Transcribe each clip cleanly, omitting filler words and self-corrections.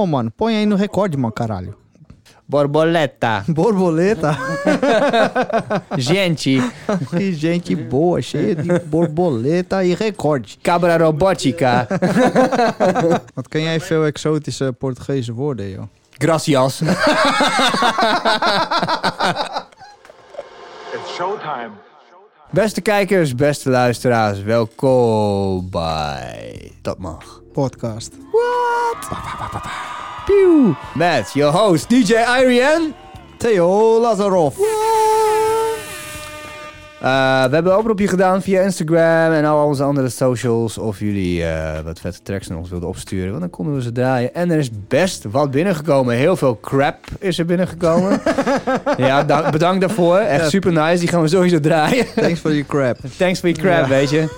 Ô, mano, põe aí no recorde, mano, caralho. Borboleta. Borboleta? Gente. Que gente boa, cheia de borboleta e recorde. Cabra robótica. Wat ken jij veel exotische Portugese woorden, joh? Gracias. It's showtime. Beste kijkers, beste luisteraars, welkom bij Dat Mag Podcast. What? Pew. Met je host DJ Irian, Theo Lazarov. We hebben een oproepje gedaan via Instagram en al onze andere socials of jullie wat vette tracks naar ons wilden opsturen. Want dan konden we ze draaien. En er is best wat binnengekomen. Heel veel crap is er binnengekomen. Ja, bedankt daarvoor. Echt super nice. Die gaan we sowieso draaien. Thanks for your crap. Thanks for your crap, weet je.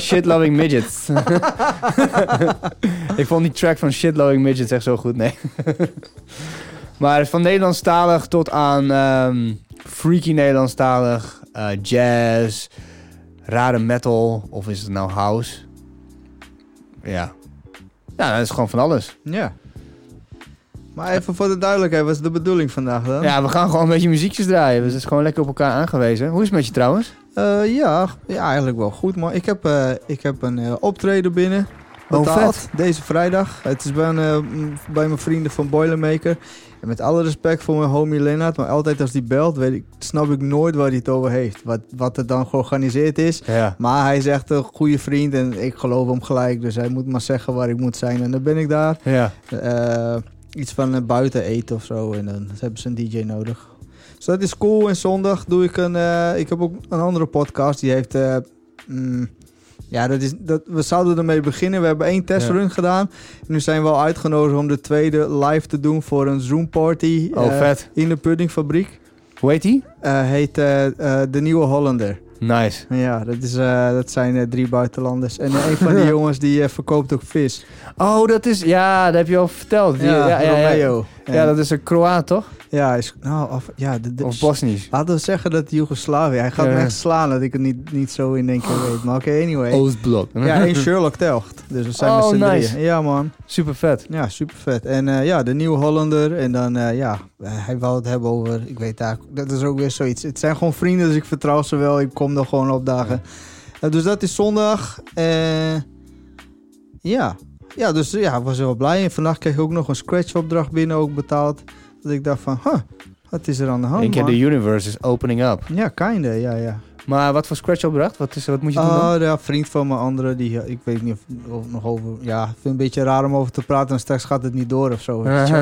Shit-loving midgets. Ik vond die track van Shit-loving midgets echt zo goed. Nee. Maar van Nederlandstalig tot aan... freaky Nederlandstalig, jazz, rare metal, of is het nou house? Ja. Ja, dat is gewoon van alles. Ja. Maar even voor de duidelijkheid, wat is de bedoeling vandaag dan? Ja, we gaan gewoon een beetje muziekjes draaien. Dus het is gewoon lekker op elkaar aangewezen. Hoe is het met je trouwens? Ja, eigenlijk wel goed, man. Ik heb een optreden binnen. Vet. Deze vrijdag. Het is bij mijn vrienden van Boilermaker. En met alle respect voor mijn homie Lennart, maar altijd als hij belt, snap ik nooit waar hij het over heeft. Wat er dan georganiseerd is. Ja. Maar hij is echt een goede vriend en ik geloof hem gelijk. Dus hij moet maar zeggen waar ik moet zijn en dan ben ik daar. Ja. Iets van buiten eten of zo en dan hebben ze een DJ nodig. Dus dat is cool. En zondag doe ik ik heb ook een andere podcast. Die heeft... Ja, we zouden ermee beginnen. We hebben 1 testrun gedaan. Nu zijn we al uitgenodigd om de tweede live te doen voor een Zoom-party. Oh, vet. In de puddingfabriek. Hoe heet die? Heet De Nieuwe Hollander. Nice. Ja, dat zijn 3 buitenlanders. En een van die jongens die verkoopt ook vis. Oh, dat is... Ja, dat heb je al verteld. Romeo. Ja, dat is een Kroaat, toch? Ja, of Bosnisch. Laten we zeggen dat Joegoslavië. Hij gaat me echt slaan dat ik het niet zo in één keer weet. Maar oké, anyway. Oostblok. Ja, één Sherlock telgt. Dus we zijn met z'n drieën. Ja, man. Super vet. Ja, super vet. En de Nieuwe Hollander. En dan, hij wou het hebben over... Ik weet daar... Dat is ook weer zoiets. Het zijn gewoon vrienden, dus ik vertrouw ze wel. Ik kom er gewoon opdagen. Dus dat is zondag. Ja, dus ja, was wel blij. En vannacht kreeg ik ook nog een scratch-opdracht binnen, ook betaald. Dat ik dacht van, wat is er aan de hand, man? Ik denk, de universe is opening up. Ja, kinda, ja. Maar wat voor scratch-opdracht? Wat moet je doen dan? Ja, vriend van mijn andere, die, ik weet niet of nog over... Ja, ik vind het een beetje raar om over te praten en straks gaat het niet door of zo. Weet je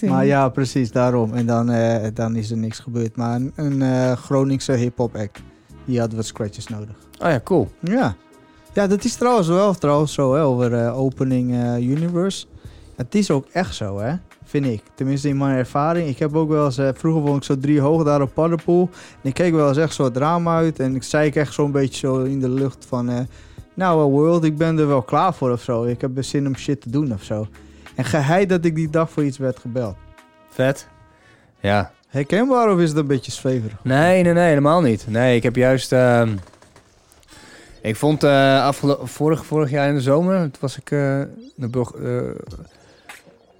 wel? Maar ja, precies, daarom. En dan is er niks gebeurd. Maar een Groningse hip-hop act, die had wat scratches nodig. Oh ja, cool. Ja. Ja, dat is trouwens zo, hè, over opening universe. Het is ook echt zo, hè, vind ik. Tenminste, in mijn ervaring. Ik heb ook wel eens... vroeger woonde ik zo 3 hoog daar op Paddepoel. En ik keek wel eens echt zo het raam uit. En ik zei echt zo'n beetje zo in de lucht van... world, ik ben er wel klaar voor of zo. Ik heb zin om shit te doen of zo. En geheid dat ik die dag voor iets werd gebeld. Vet. Ja. Herkenbaar of is het een beetje zweverig? Nee, helemaal niet. Nee, ik heb juist... Ik vond vorig jaar in de zomer, toen was ik naar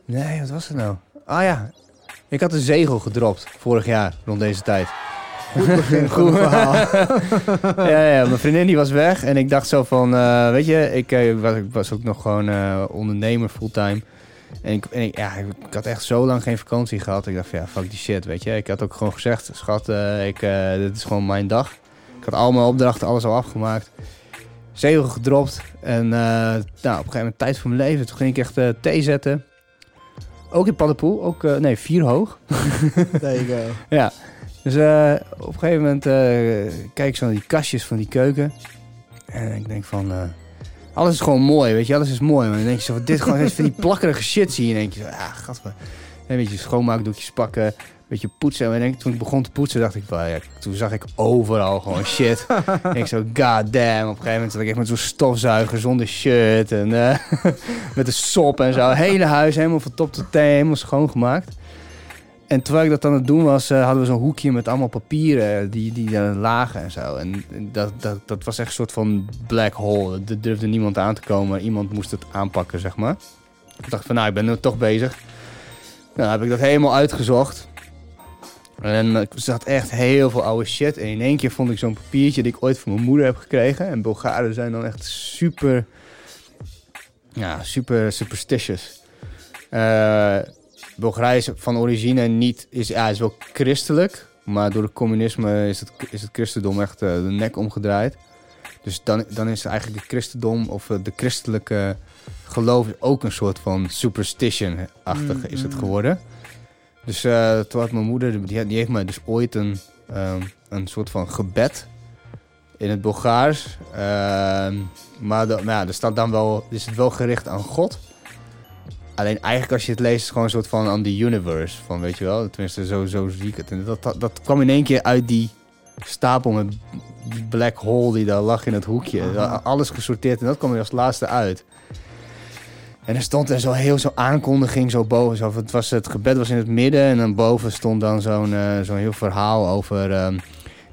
nee, wat was het nou? Ah ja, ik had een zegel gedropt vorig jaar rond deze tijd. Goed begin, goed verhaal. ja, mijn vriendin die was weg en ik dacht zo van, weet je, ik was ook nog gewoon ondernemer fulltime. En ik had echt zo lang geen vakantie gehad. Ik dacht van, ja, fuck die shit, weet je. Ik had ook gewoon gezegd, schat, dit is gewoon mijn dag. Ik had al mijn opdrachten, alles al afgemaakt. Zegel gedropt. En op een gegeven moment tijd van mijn leven. Toen ging ik echt thee zetten. Ook in Paddepoel. Ook, 4 hoog. There you go. Ja. Dus op een gegeven moment kijk ik zo naar die kastjes van die keuken. En ik denk van... alles is gewoon mooi, weet je. Alles is mooi. Maar dan denk je zo van... Dit gewoon van die plakkerige shit zie je. En denk je zo... Ja, gadver. Een beetje schoonmaakdoekjes pakken... beetje poetsen. En toen ik begon te poetsen, dacht ik van... Ja, toen zag ik overal gewoon shit. En ik zo, god damn. Op een gegeven moment zat ik echt met zo'n stofzuiger zonder shit. En met een sop en zo. Het hele huis helemaal van top tot teen, helemaal schoongemaakt. En terwijl ik dat aan het doen was, hadden we zo'n hoekje met allemaal papieren die lagen en zo. En dat was echt een soort van black hole. Er durfde niemand aan te komen. Iemand moest het aanpakken, zeg maar. Ik dacht van, nou, ik ben nu toch bezig. Nou, heb ik dat helemaal uitgezocht. En er zat echt heel veel oude shit. En in één keer vond ik zo'n papiertje die ik ooit van mijn moeder heb gekregen. En Bulgaren zijn dan echt super... ja, super superstitious. Bulgarije is van origine niet... is wel christelijk. Maar door het communisme is het christendom echt de nek omgedraaid. Dus dan is eigenlijk het christendom of de christelijke geloof ook een soort van superstition-achtig is het geworden. Dus toen had mijn moeder, die heeft mij dus ooit een soort van gebed in het Bulgaars. Maar er staat dan wel, is het wel gericht aan God. Alleen eigenlijk als je het leest is het gewoon een soort van aan the universe. Van, weet je wel, tenminste zo zie ik het. En dat kwam in één keer uit die stapel met die black hole die daar lag in het hoekje. Aha. Alles gesorteerd en dat kwam er als laatste uit. En er stond er zo heel zo'n aankondiging zo boven. Zo, het gebed was in het midden en dan boven stond dan zo'n heel verhaal over...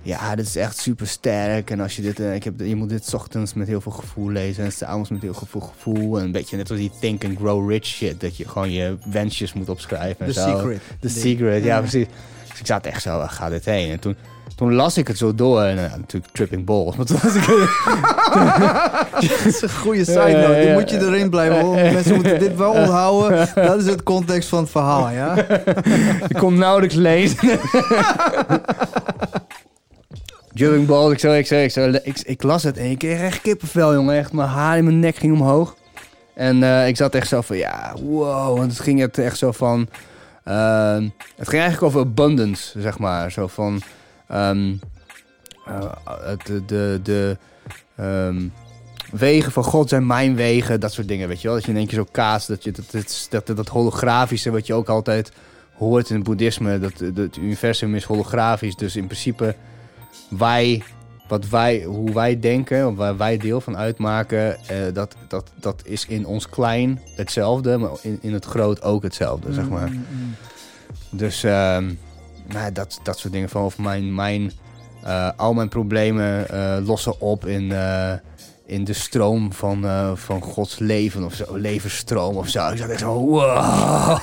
ja, dit is echt super sterk. En als je dit, je moet dit 's ochtends met heel veel gevoel lezen. En 's avonds met heel veel gevoel. En een beetje net als die Think and Grow Rich shit. Dat je gewoon je wensjes moet opschrijven. En The zo. Secret. The Secret, ja, precies. Dus ik zat echt zo, waar gaat dit heen? En toen las ik het zo door. En natuurlijk tripping balls. Maar toen las ik dat is een goede side note. Die moet je erin blijven horen. Mensen moeten dit wel onthouden. Dat is het context van het verhaal, ja? Ik kon nauwelijks lezen. Jumping balls, ik las het en ik kreeg echt kippenvel, jongen. Echt, mijn haar in mijn nek ging omhoog. En ik zat echt zo van, ja, wow. Want het ging echt zo van... het ging eigenlijk over abundance, zeg maar. Zo van... wegen van God zijn mijn wegen, dat soort dingen, weet je wel. Dat je in één keer zo kaast, dat holografische wat je ook altijd hoort in het boeddhisme. Het universum is holografisch, dus in principe... hoe wij denken, of waar wij deel van uitmaken, dat is in ons klein hetzelfde, maar in het groot ook hetzelfde, zeg maar. Dus dat soort dingen van, of al mijn problemen lossen op in de stroom van Gods leven of zo, levensstroom of zo. Ik zat echt zo, wow.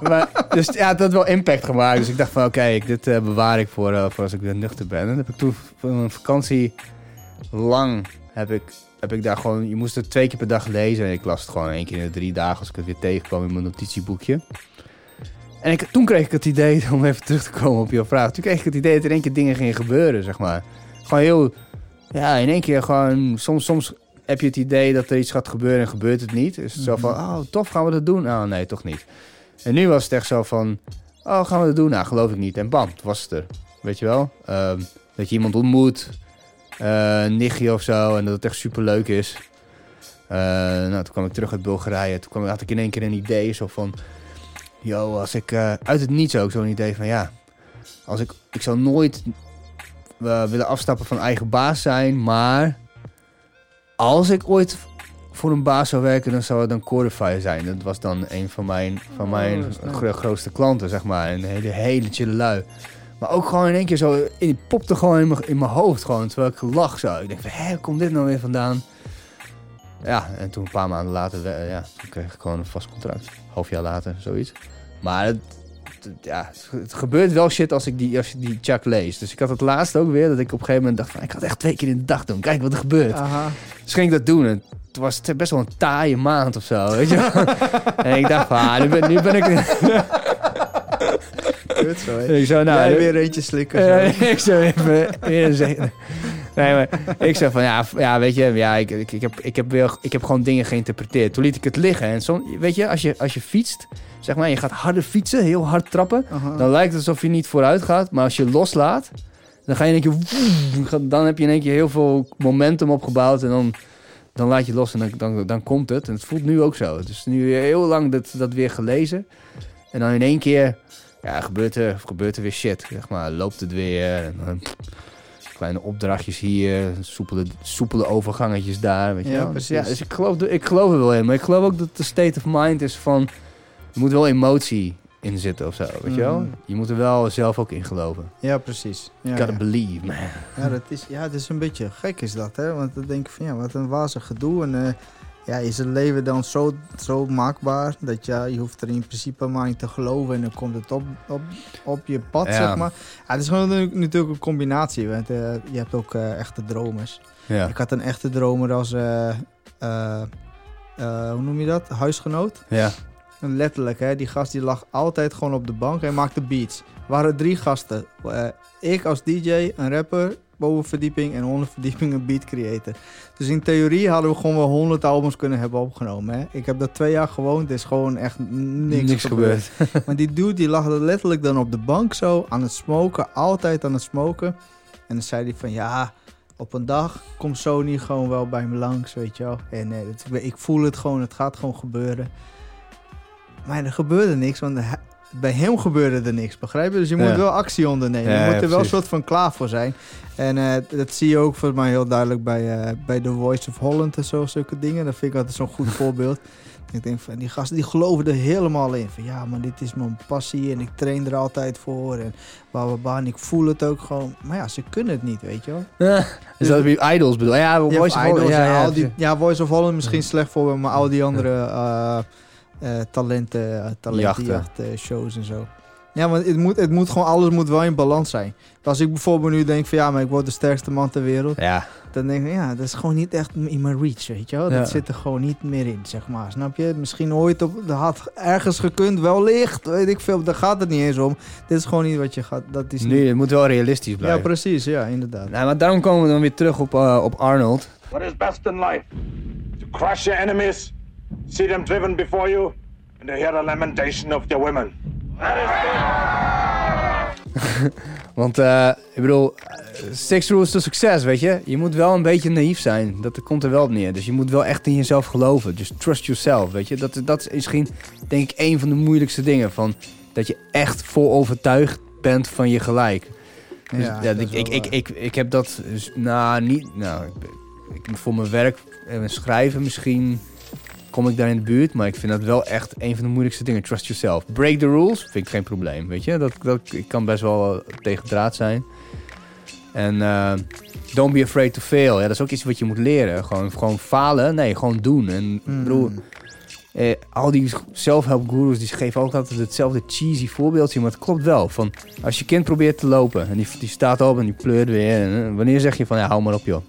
Maar, dus ja, het had wel impact gemaakt. Dus ik dacht van, oké, dit bewaar ik voor als ik weer nuchter ben. En dan heb ik toen van mijn vakantie lang, heb ik daar gewoon... Je moest het 2 keer per dag lezen. En ik las het gewoon 1 keer in de 3 dagen als ik het weer tegenkwam in mijn notitieboekje. En toen kreeg ik het idee, om even terug te komen op jouw vraag. Toen kreeg ik het idee dat in één keer dingen gingen gebeuren, zeg maar. Gewoon heel... Ja, in één keer gewoon... Soms heb je het idee dat er iets gaat gebeuren en gebeurt het niet. Dus zo van, oh, tof, gaan we dat doen? Oh, nee, toch niet. En nu was het echt zo van... Oh, gaan we dat doen? Nou, geloof ik niet. En bam, het was het er. Weet je wel? Dat je iemand ontmoet. Een nichtje of zo. En dat het echt superleuk is. Toen kwam ik terug uit Bulgarije. Toen had ik in één keer een idee. Zo van... Yo, als ik... uit het niets ook zo'n idee van... Ja, als ik zou nooit willen afstappen van eigen baas zijn. Maar... Als ik ooit... voor een baas zou werken, dan zou het dan Cordify zijn. Dat was dan een van mijn grootste klanten, zeg maar. Een hele chille lui. Maar ook gewoon in één keer zo... Het popte gewoon in mijn hoofd, gewoon, terwijl ik lag zo. Ik denk van, hé, komt dit nou weer vandaan? Ja, en toen een paar maanden later... Ja, toen kreeg ik gewoon een vast contract. Half jaar later, zoiets. Maar het gebeurt wel shit als je die Chuck leest. Dus ik had het laatst ook weer, dat ik op een gegeven moment dacht van... Ik ga het echt 2 keer in de dag doen. Kijk wat er gebeurt. Aha. Dus ging ik dat doen en... Het was best wel een taaie maand of zo, weet je. En ik dacht van, nu ben ik... Kut, sorry. Ik zo, nou... Jij weer eentje slikken. Ik zo even... Nee, maar ik zei van, ja, weet je... Ja, ik heb gewoon dingen geïnterpreteerd. Toen liet ik het liggen. En soms, weet je, als je fietst... Zeg maar, je gaat harder fietsen, heel hard trappen... Aha. Dan lijkt het alsof je niet vooruit gaat. Maar als je loslaat... Dan ga je in één keer... Dan heb je in één keer heel veel momentum opgebouwd en dan... Dan laat je los en dan komt het. En het voelt nu ook zo. Het is nu heel lang dat weer gelezen. En dan in één keer gebeurt er weer shit. Zeg maar, loopt het weer. En dan, kleine opdrachtjes hier. Soepele overgangetjes daar. Weet je wel. Precies. Ja, dus ik geloof er wel in. Maar ik geloof ook dat de state of mind is van... Er moet wel emotie in zitten of zo. Weet je wel? Je moet er wel zelf ook in geloven. Ja, precies. Ja, you gotta believe, man. Ja, dat is een beetje gek is dat, hè? Want dan denk ik van, ja, wat een wazig gedoe. En ja, is het leven dan zo maakbaar dat je hoeft er in principe maar niet te geloven en dan komt het op je pad, ja, zeg maar. Ja, het is gewoon natuurlijk een combinatie, want je hebt ook echte dromers. Ja. Ik had een echte dromer als, hoe noem je dat, huisgenoot. Ja. En letterlijk, hè, die gast die lag altijd gewoon op de bank en maakte beats. Er waren 3 gasten. Ik als DJ, een rapper, bovenverdieping en onderverdieping een beat creator. Dus in theorie hadden we gewoon wel 100 albums kunnen hebben opgenomen. Hè? Ik heb dat 2 jaar gewoond, er is gewoon echt niks gebeurd. Maar die dude die lag letterlijk dan op de bank zo, aan het smoken, altijd aan het smoken. En dan zei hij van ja, op een dag komt Sony gewoon wel bij me langs, weet je wel. En ik voel het gewoon, het gaat gewoon gebeuren. Maar er gebeurde niks, want bij hem gebeurde er niks, begrijp je? Dus je moet wel actie ondernemen. Je moet er wel een soort van klaar voor zijn. En dat zie je ook volgens mij heel duidelijk bij The Voice of Holland en zo, zulke dingen. Dat vind ik altijd zo'n goed voorbeeld. Ik denk van, die gasten die geloven er helemaal in. Van ja, maar dit is mijn passie en ik train er altijd voor. En en ik voel het ook gewoon. Maar ja, ze kunnen het niet, weet je wel. Ja, dus dat is Idols bedoel. Ja, Voice of Holland. Ja, Voice of Holland misschien slecht voor me, maar al die andere... talentenjachten, shows en zo. Ja, want het moet gewoon, alles moet wel in balans zijn. Als ik bijvoorbeeld nu denk van ja, maar ik word de sterkste man ter wereld. Ja. Dan denk ik, ja, dat is gewoon niet echt in mijn reach, weet je wel. Ja. Dat zit er gewoon niet meer in, zeg maar. Snap je? Misschien ooit had ergens gekund, wellicht, weet ik veel. Daar gaat het niet eens om. Dit is gewoon niet wat je gaat... Dat is niet... Nee, het moet wel realistisch blijven. Ja, precies. Ja, inderdaad. Nou, maar daarom komen we dan weer terug op Arnold. What is best in life? To crush your enemies... See them driven before you and they hear the lamentation of the women. That is good. Want ik bedoel, 6 rules to success, weet je. Je moet wel een beetje naïef zijn. Dat komt er wel op neer. Dus je moet wel echt in jezelf geloven. Dus trust yourself, weet je. Dat is misschien, denk ik, een van de moeilijkste dingen. Van dat je echt vol overtuigd bent van je gelijk. Dus, ja, ik heb dat... Nou, niet... Nou, ik voor mijn werk en schrijven misschien... kom ik daar in de buurt, maar ik vind dat wel echt een van de moeilijkste dingen. Trust yourself. Break the rules, vind ik geen probleem, weet je. Ik kan best wel tegen draad zijn. En don't be afraid to fail. Ja, dat is ook iets wat je moet leren. Gewoon falen, nee, gewoon doen. En broer, al die zelfhelpgoeroes die geven ook altijd hetzelfde cheesy voorbeeldje, maar het klopt wel. Van, als je kind probeert te lopen en die staat op en die pleurt weer. En wanneer zeg je van, ja, hou maar op joh.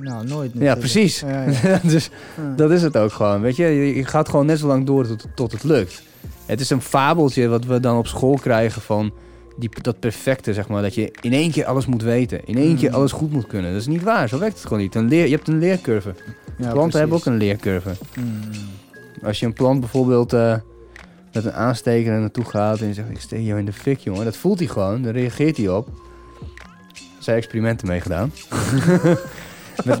Nou, nooit. Natuurlijk. Ja, precies. Ja. Dus dat is het ook gewoon. Weet je, je gaat gewoon net zo lang door tot het lukt. Het is een fabeltje wat we dan op school krijgen van dat perfecte, zeg maar. Dat je in 1 keer alles moet weten. In 1 keer alles goed moet kunnen. Dat is niet waar. Zo werkt het gewoon niet. Je hebt een leercurve. Ja, planten hebben ook een leercurve. Als je een plant bijvoorbeeld met een aansteker er naartoe gaat en je zegt, ik steek jou in de fik, jongen. Dat voelt hij gewoon. Daar reageert hij op. Er zijn experimenten mee gedaan.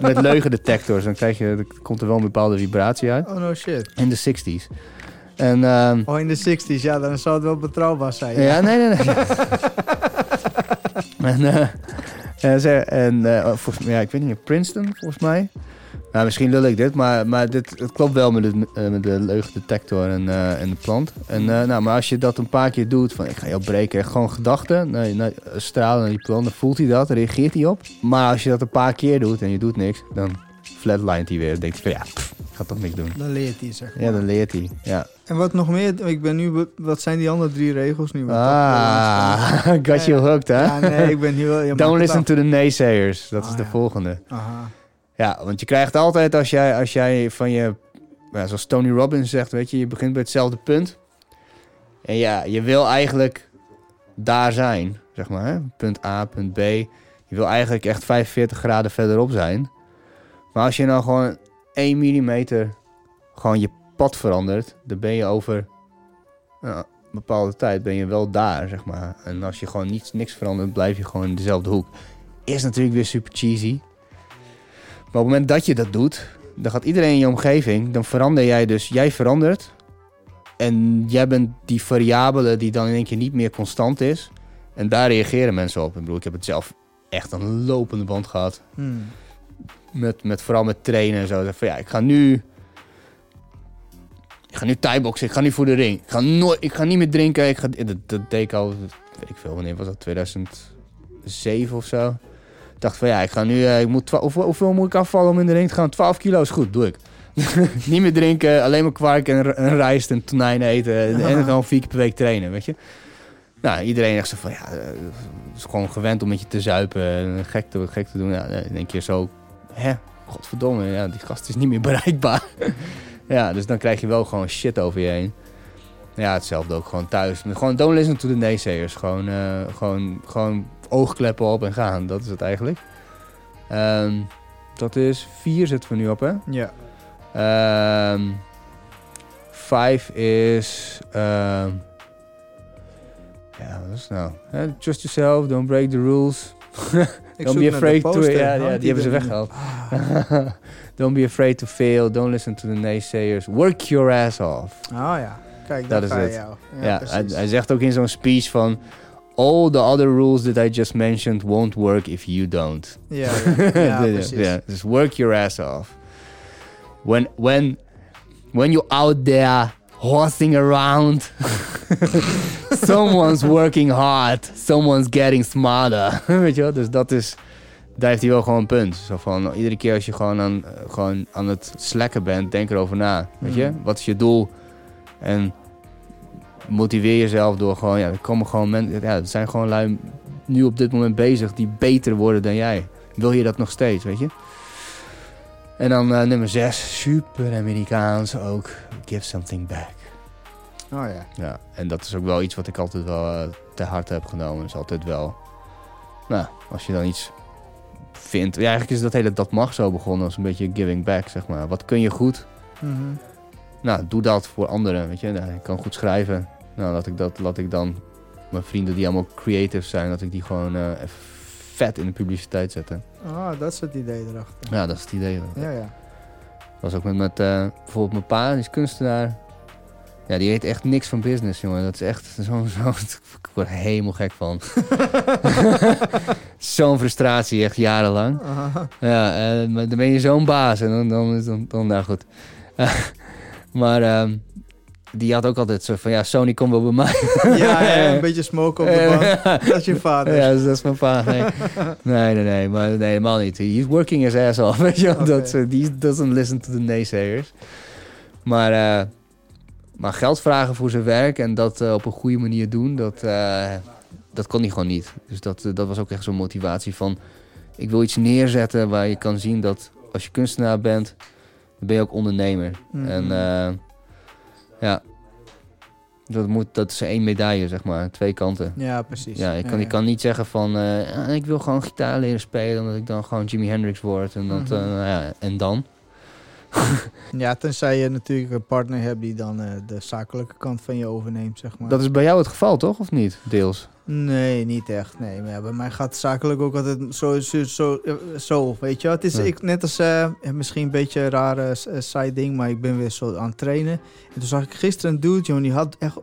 Met leugendetectors. Dan krijg je, komt er wel een bepaalde vibratie uit. Oh no shit. In de 60s. En, in de 60s, ja, dan zou het wel betrouwbaar zijn. Ja, nee. Ik weet niet, Princeton, volgens mij. Nou, misschien lul ik dit, maar het klopt wel met de leugendetector en de plant. En, maar als je dat een paar keer doet, van ik ga jou breken, gewoon gedachten, stralen naar die plant, dan voelt hij dat, reageert hij op. Maar als je dat een paar keer doet en je doet niks, dan flatlined hij weer. Dan denk je van ja, gaat toch niks doen. Dan leert hij, zeg maar. Ja, dan leert hij, ja. En wat nog meer, wat zijn die andere 3 regels nu? Got you hooked, hè? Ja, nee, ik ben nu wel... Don't listen to the naysayers, dat is de volgende. Aha. Ja, want je krijgt altijd als jij van je... Nou, zoals Tony Robbins zegt, weet je begint bij hetzelfde punt. En ja, je wil eigenlijk daar zijn, zeg maar. Hè? Punt A, punt B. Je wil eigenlijk echt 45 graden verderop zijn. Maar als je nou gewoon 1 millimeter gewoon je pad verandert... dan ben je over een bepaalde tijd ben je wel daar, zeg maar. En als je gewoon niks verandert, blijf je gewoon in dezelfde hoek. Is natuurlijk weer super cheesy... Maar op het moment dat je dat doet, dan gaat iedereen in je omgeving, dan verander jij dus. Jij verandert en jij bent die variabele die dan in één keer niet meer constant is. En daar reageren mensen op. Ik bedoel, ik heb het zelf echt aan een lopende band gehad. Met vooral met trainen en zo. Van, ja, ik ga nu thaiboxen, ik ga nu voor de ring. Ik ga niet meer drinken. Dat deed ik al, weet ik veel, wanneer was dat? 2007 of zo. Ik dacht van ja, ik moet hoeveel moet ik afvallen om in de ring te gaan? 12 kilo is goed, doe ik. Niet meer drinken, alleen maar kwark en rijst en tonijn eten. En gewoon 4 keer per week trainen, weet je. Nou, iedereen dacht zo van, ja, is gewoon gewend om met je te zuipen en gek te doen. Ja, dan denk je zo, hè, godverdomme, ja, die gast is niet meer bereikbaar. Ja, dus dan krijg je wel gewoon shit over je heen. Ja, hetzelfde ook gewoon thuis. Maar gewoon don't listen to the naysayers. Gewoon oogkleppen op en gaan. Dat is het eigenlijk. Dat is 4 zitten we nu op, hè? Ja. 5 is... ja, wat is nou? Trust yourself, don't break the rules. Don't be afraid to... Ja, die hebben ze weggehaald. Don't be afraid to fail, don't listen to the naysayers. Work your ass off. Oh ja. Kijk, dat is het. Jou. Ja, hij zegt ook in zo'n speech van... All the other rules that I just mentioned won't work if you don't. Ja, ja precies. Yeah, just work your ass off. When you're out there horsing around... someone's working hard. Someone's getting smarter. Weet je wel? Dus dat is... Daar heeft hij wel gewoon een punt. Zo van, iedere keer als je gewoon aan het slacken bent... Denk erover na. Weet je? Wat is je doel... En motiveer jezelf door gewoon... Ja, er komen gewoon mensen... Ja, er zijn gewoon lui nu op dit moment bezig... die beter worden dan jij. Wil je dat nog steeds, weet je? En dan nummer 6. Super Amerikaans ook. Give something back. Oh ja. Ja, en dat is ook wel iets wat ik altijd wel te hard heb genomen. Is altijd wel... Nou, als je dan iets vindt... Ja, eigenlijk is dat hele Dat Mag Zo begonnen. Als een beetje giving back, zeg maar. Wat kun je goed... Mm-hmm. Nou, doe dat voor anderen, weet je. Nou, ik kan goed schrijven. Nou, laat ik dan mijn vrienden die allemaal creatives zijn... dat ik die gewoon even vet in de publiciteit zetten. Ah, dat is het idee erachter. Ja, dat is het idee erachter. Ja, ja. Dat was ook met bijvoorbeeld mijn pa, die is kunstenaar. Ja, die heet echt niks van business, jongen. Dat is echt zo ik word er helemaal gek van. Zo'n frustratie, echt jarenlang. Aha. Ja, dan ben je zo'n baas en dan nou goed... Maar die had ook altijd zo van... Ja, Sony, kom wel bij mij. Ja, een beetje smoke op de bank. Dat is je vader. Ja, dat is mijn vader. Nee. Maar nee, helemaal niet. He's working his ass off. Weet je? Okay. He doesn't listen to the naysayers. Maar geld vragen voor zijn werk... en dat op een goede manier doen... dat kon hij gewoon niet. Dus dat was ook echt zo'n motivatie van... ik wil iets neerzetten waar je kan zien dat... als je kunstenaar bent... Dan ben je ook ondernemer. Mm-hmm. En ja, dat is 1 medaille, zeg maar. 2 kanten. Ja, precies. Ja, ik kan niet zeggen van... ik wil gewoon gitaar leren spelen... omdat ik dan gewoon Jimi Hendrix word. En, dat, en dan? Ja, tenzij je natuurlijk een partner hebt... die dan de zakelijke kant van je overneemt, zeg maar. Dat is bij jou het geval, toch? Of niet? Deels? Nee, niet echt. Nee, maar bij mij gaat zakelijk ook altijd zo weet je. Het is net als misschien een beetje een rare side ding, maar ik ben weer zo aan het trainen. En toen zag ik gisteren een dude, jongen, die had echt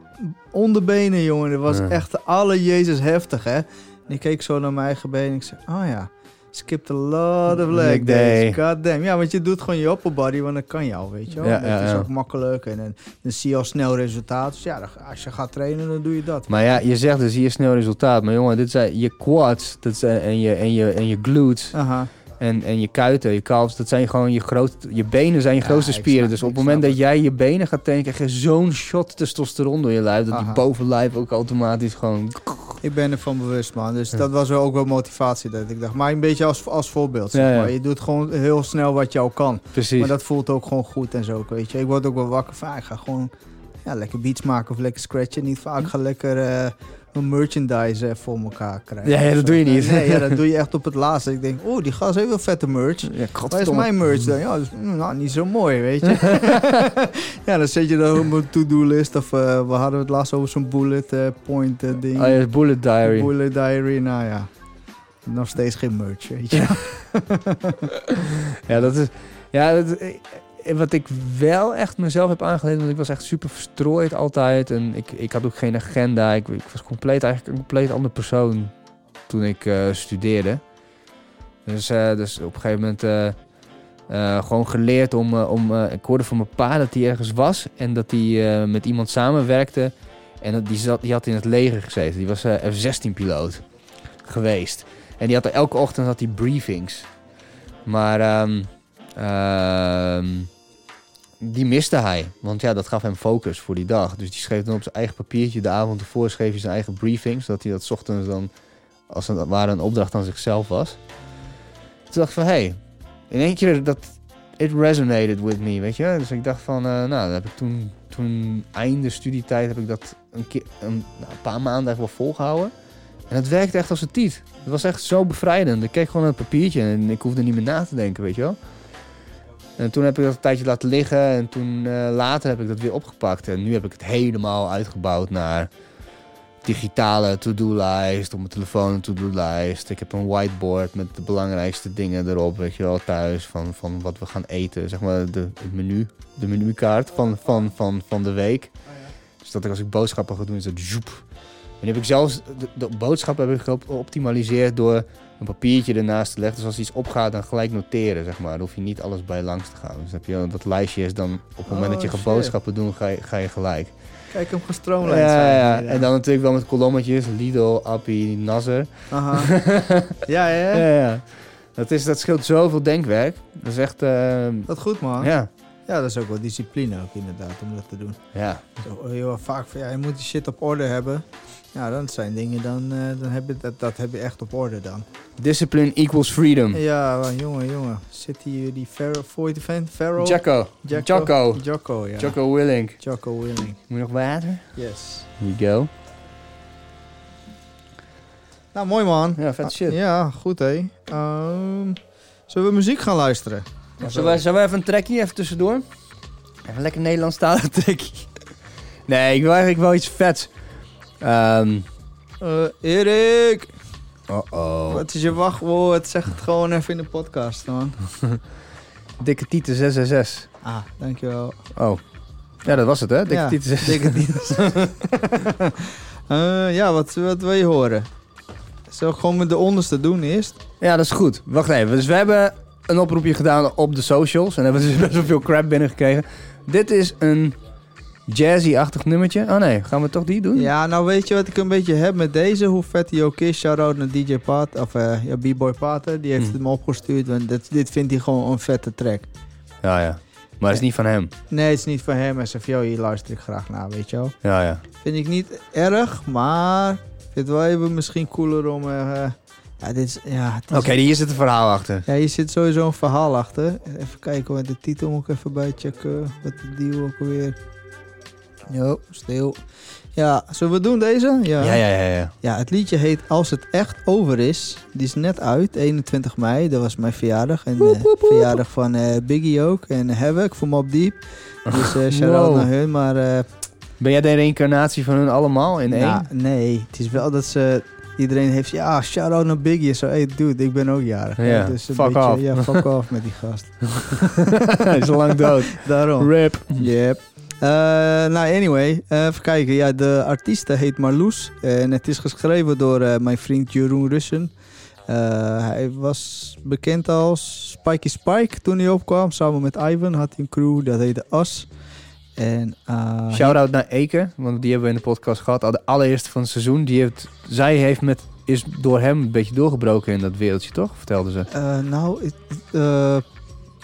onderbenen, jongen. Dat was echt alle Jezus heftig, hè. En ik keek zo naar mijn eigen been en ik zei, oh ja, skipped a lot of leg days. God damn. Ja, want je doet gewoon je upper body, want dat kan je al, weet je wel. Dat is ook makkelijk en dan zie je al snel resultaat. Dus ja, als je gaat trainen, dan doe je dat. Maar ja, je zegt dus hier snel resultaat. Maar jongen, dit zijn je quads en je glutes en je kuiten, je calves. Dat zijn gewoon je benen zijn je grootste spieren. Dus op het moment dat jij je benen gaat trainen, krijg je zo'n shot testosteron door je lijf. Dat die bovenlijf ook automatisch gewoon... Ik ben ervan bewust, man. Dus dat was ook wel motivatie dat ik dacht. Maar een beetje als voorbeeld, zeg maar. Ja. Je doet gewoon heel snel wat jou kan. Precies. Maar dat voelt ook gewoon goed en zo, weet je. Ik word ook wel wakker van, ik ga gewoon lekker beats maken of lekker scratchen. Niet vaak ga lekker merchandise voor elkaar krijgen. Ja, dat doe je niet. Nee, dat doe je echt op het laatste. Ik denk, die gast heeft wel vette merch. Ja, waar is mijn merch dan? Ja, dus, nou, niet zo mooi, weet je. Ja, dan zet je dat op een to-do-list. Of we hadden het laatst over zo'n bullet point ding. Oh ja, bullet diary. Bullet diary, nou ja. Nog steeds geen merch, weet je. Ja, dat is... Ja, dat is... Wat ik wel echt mezelf heb aangeleerd... want ik was echt super verstrooid altijd... en ik had ook geen agenda. Ik was eigenlijk een compleet andere persoon... toen ik studeerde. Dus op een gegeven moment... gewoon geleerd om ik hoorde van mijn pa dat hij ergens was... en dat hij met iemand samenwerkte... en dat die had in het leger gezeten. Die was F-16-piloot geweest. En die had elke ochtend briefings. Maar... die miste hij. Want ja, dat gaf hem focus voor die dag. Dus die schreef dan op zijn eigen papiertje de avond ervoor... schreef hij zijn eigen briefing, zodat hij dat ochtends dan... als het ware een opdracht aan zichzelf was. Toen dacht ik van, hey, in één keer dat... it resonated with me, weet je. Dus ik dacht van, nou, dat heb ik toen einde studietijd... heb ik dat een paar maanden echt wel volgehouden. En dat werkte echt als een tiet. Het was echt zo bevrijdend. Ik keek gewoon naar het papiertje en ik hoefde niet meer na te denken, weet je wel. En toen heb ik dat een tijdje laten liggen en toen later heb ik dat weer opgepakt. En nu heb ik het helemaal uitgebouwd naar digitale to-do-lijst, op mijn telefoon een to-do-lijst. Ik heb een whiteboard met de belangrijkste dingen erop, weet je wel, thuis, van wat we gaan eten. Zeg maar de menukaart van de week. Dus dat ik als ik boodschappen ga doen, is dat zoep. En heb ik zelfs de boodschappen heb ik geoptimaliseerd door een papiertje ernaast te leggen. Dus als iets opgaat, dan gelijk noteren, zeg maar. Dan hoef je niet alles bij langs te gaan. Dus heb je dat lijstje is dan op het moment dat je boodschappen doet, ga je gelijk. Kijk hem gestroomlijnd. Ja. En dan natuurlijk wel met kolommetjes. Lido, Appie, Nasser. Aha. ja. Dat scheelt zoveel denkwerk. Dat is echt... Dat goed, man. Ja. Ja, dat is ook wel discipline ook inderdaad, om dat te doen. Ja. Zo, heel vaak van, ja, je moet die shit op orde hebben. Ja, dat zijn dingen, dan heb je dat heb je echt op orde dan. Discipline equals freedom. Ja, jongen. Zit hier die Pharaoh? Jocko. Jocko Willink. Moet je nog water? Yes. Here you go. Nou, mooi man. Ja, vet shit. Ja, goed hé. Zullen we muziek gaan luisteren? Ja, zullen we even een trekje, even tussendoor? Even lekker Nederlandstalig trekje. Nee, ik wil eigenlijk wel iets vets. Erik! Oh. Wat is je wachtwoord? Zeg het gewoon even in de podcast, man. Dikke tieten 666. Ah, dankjewel. Oh. Ja, dat was het, hè? Dikke tieten 666. Ja, wat wil je horen? Zal ik gewoon met de onderste doen eerst? Ja, dat is goed. Wacht even. Dus we hebben een oproepje gedaan op de socials. En hebben dus best wel veel crap binnengekregen. Dit is een... jazzy-achtig nummertje. Oh nee, gaan we toch die doen? Ja, nou weet je wat ik een beetje heb met deze? Hoe vet die ook is. Shout-out naar DJ Pat, of B-Boy Pater. Die heeft het me opgestuurd. Want dit vindt hij gewoon een vette track. Ja. Maar het is niet van hem. Nee, het is niet van hem. Hij zegt, joh, hier luister ik graag naar, weet je wel. Ja. Vind ik niet erg, maar... Ik vind het wel even misschien cooler om... Oké, hier zit een verhaal achter. Ja, hier zit sowieso een verhaal achter. Even kijken, hoor, de titel moet ik even bijchecken. Wat de deal ook alweer... Jo, stil. Ja, zullen we doen deze? Ja. Ja, het liedje heet Als het echt over is. Die is net uit, 21 mei. Dat was mijn verjaardag. En verjaardag van Biggie ook. En Havoc voor Mobb Deep. Dus shout-out naar hun. Maar, ben jij de reïncarnatie van hun allemaal in één? Nee, het is wel dat ze... Iedereen heeft... Ja, shout-out naar Biggie. Zo, hey dude, ik ben ook jarig. Yeah. Dus een fuck beetje, off. Ja, fuck off met die gast. Hij is lang dood. Daarom. Rip. Yep. Even kijken. Ja, de artiest heet Marloes. En het is geschreven door mijn vriend Jeroen Russen. Hij was bekend als Spikey Spike toen hij opkwam. Samen met Ivan had hij een crew, dat heette As. Shout-out naar Eke, want die hebben we in de podcast gehad. De allereerste van het seizoen. Is door hem een beetje doorgebroken in dat wereldje, toch? Vertelde ze.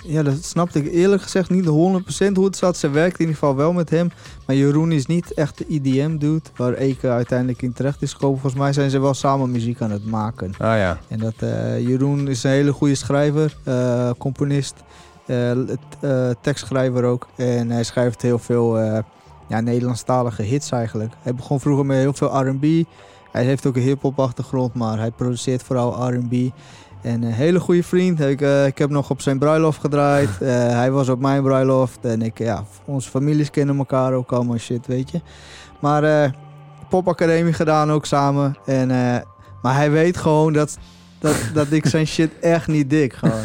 Ja, dat snapte ik eerlijk gezegd niet 100% hoe het zat. Ze werkte in ieder geval wel met hem. Maar Jeroen is niet echt de IDM-dude waar Eke uiteindelijk in terecht is gekomen. Volgens mij zijn ze wel samen muziek aan het maken. Ah ja. En dat Jeroen is een hele goede schrijver, componist, tekstschrijver ook. En hij schrijft heel veel Nederlandstalige hits eigenlijk. Hij begon vroeger met heel veel R&B. Hij heeft ook een hip-hop achtergrond, maar hij produceert vooral R&B. En een hele goede vriend. Ik heb nog op zijn bruiloft gedraaid. Hij was op mijn bruiloft. En onze families kennen elkaar ook allemaal shit, weet je. Maar Popacademie gedaan ook samen. En, maar hij weet gewoon dat ik zijn shit echt niet dik. Gewoon.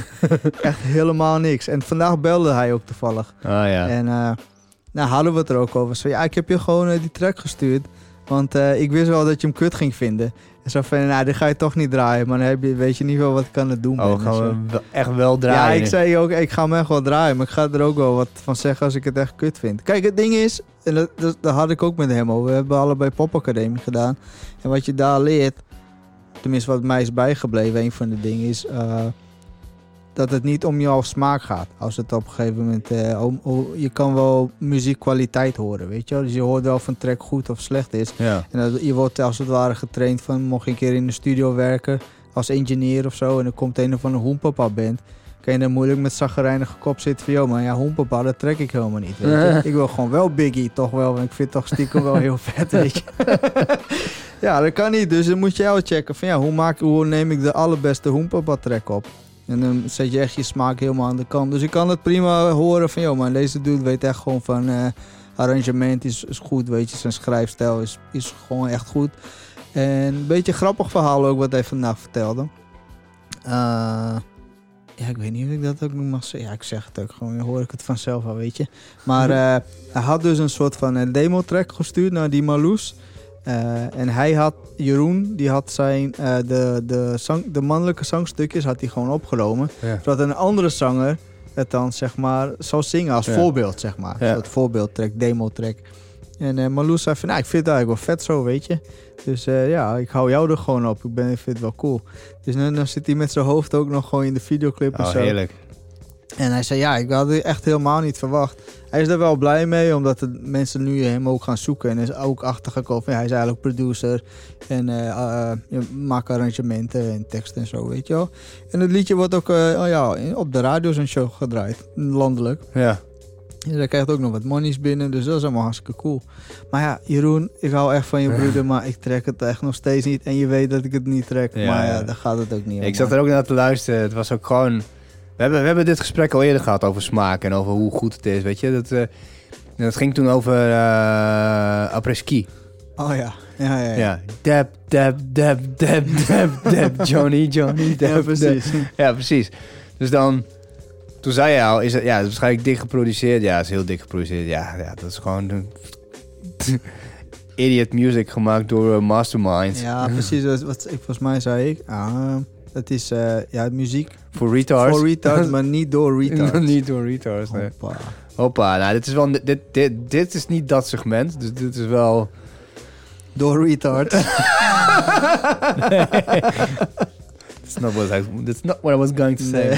Echt helemaal niks. En vandaag belde hij ook toevallig. Ah, ja. En hadden we het er ook over. Zo, ja, ik heb je gewoon die track gestuurd. Want ik wist wel dat je hem kut ging vinden. En zo van, nou, dit ga je toch niet draaien. Maar dan weet je niet wel wat ik aan het doen ben. Oh, gaan we echt wel draaien? Ja, ik zei ook, ik ga hem echt wel draaien. Maar ik ga er ook wel wat van zeggen als ik het echt kut vind. Kijk, het ding is, en dat had ik ook met hem over. We hebben allebei Popacademie gedaan. En wat je daar leert, tenminste wat mij is bijgebleven, een van de dingen is... dat het niet om jouw smaak gaat. Als het op een gegeven moment... je kan wel muziekkwaliteit horen, weet je wel. Dus je hoort wel of een track goed of slecht is. Ja. En je wordt als het ware getraind van... mocht je een keer in de studio werken als engineer of zo... en dan komt een of andere hoenpapa band... kan je dan moeilijk met zaggerijnige kop zitten van... joh, maar ja, hoenpapa, dat trek ik helemaal niet, weet je. Ik wil gewoon wel Biggie, toch wel. Want ik vind het toch stiekem wel heel vet, weet je. Ja, dat kan niet. Dus dan moet je wel checken van... ja, hoe neem ik de allerbeste hoenpapa track op? En dan zet je echt je smaak helemaal aan de kant. Dus ik kan het prima horen van... joh, maar deze dude weet echt gewoon van... arrangement is goed, weet je. Zijn schrijfstijl is gewoon echt goed. En een beetje een grappig verhaal ook wat hij vandaag vertelde. Ja, ik weet niet of ik dat ook nog mag zeggen. Ja, ik zeg het ook gewoon. Dan hoor ik het vanzelf al, weet je. Maar hij had dus een soort van een demo-track gestuurd naar die Marloes. En hij had, Jeroen, die had zijn, de mannelijke zangstukjes had hij gewoon opgenomen. Ja. Zodat een andere zanger het dan, zeg maar, zou zingen als voorbeeld, zeg maar. Ja. Dat voorbeeldtrack, demotrack. En Marloes zei van, nou, ik vind het eigenlijk wel vet zo, weet je. Dus ja, ik hou jou er gewoon op. Ik vind het wel cool. Dus dan zit hij met zijn hoofd ook nog gewoon in de videoclip en zo. Heerlijk. En hij zei, ja, ik had het echt helemaal niet verwacht. Hij is er wel blij mee, omdat de mensen nu hem ook gaan zoeken. En is ook achtergekomen. Ja, hij is eigenlijk producer. En maakt arrangementen en teksten en zo, weet je wel. En het liedje wordt ook op de radio zijn show gedraaid. Landelijk. Ja. Dus hij krijgt ook nog wat monies binnen, dus dat is allemaal hartstikke cool. Maar ja, Jeroen, ik hou echt van je broeder, maar ik trek het echt nog steeds niet. En je weet dat ik het niet trek, maar ja, daar gaat het ook niet om. Ik zat er ook naar te luisteren. Het was ook gewoon... We hebben dit gesprek al eerder gehad over smaak en over hoe goed het is, weet je. Dat ging toen over après-ski. Oh ja. Ja. Dab, dab, dab, dab, dab, dab, Johnny, dab, ja, precies. Dab. Ja, precies. Dus dan... Toen zei je al, is het waarschijnlijk dik geproduceerd. Ja, het is heel dik geproduceerd. Ja, dat is gewoon idiot music gemaakt door masterminds. Ja, precies. Volgens mij zei ik, dat is muziek... Voor retards, maar niet door retards. Niet door retards, nee. Hoppa, nou, dit is wel... Dit is niet dat segment, dus dit is wel... Door retards. That's not what I was going to say.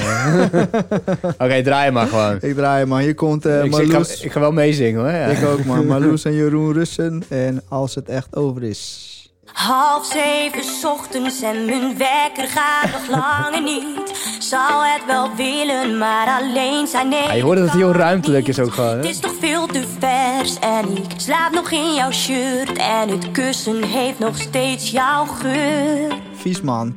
Oké, draai maar gewoon. Ik draai maar. Hier komt Marloes. Ik ga wel meezingen hoor. Ja. Ik ook man. Marloes en Jeroen Russen. En als het echt over is. 6:30 ochtends en mijn wekker gaat nog langer niet. Zou het wel willen, maar alleen zijn nee. Je hoort dat het heel ruimtelijk is ook gewoon. Het is nog veel te vers en ik slaap nog in jouw shirt. En het kussen heeft nog steeds jouw geur. Vies man.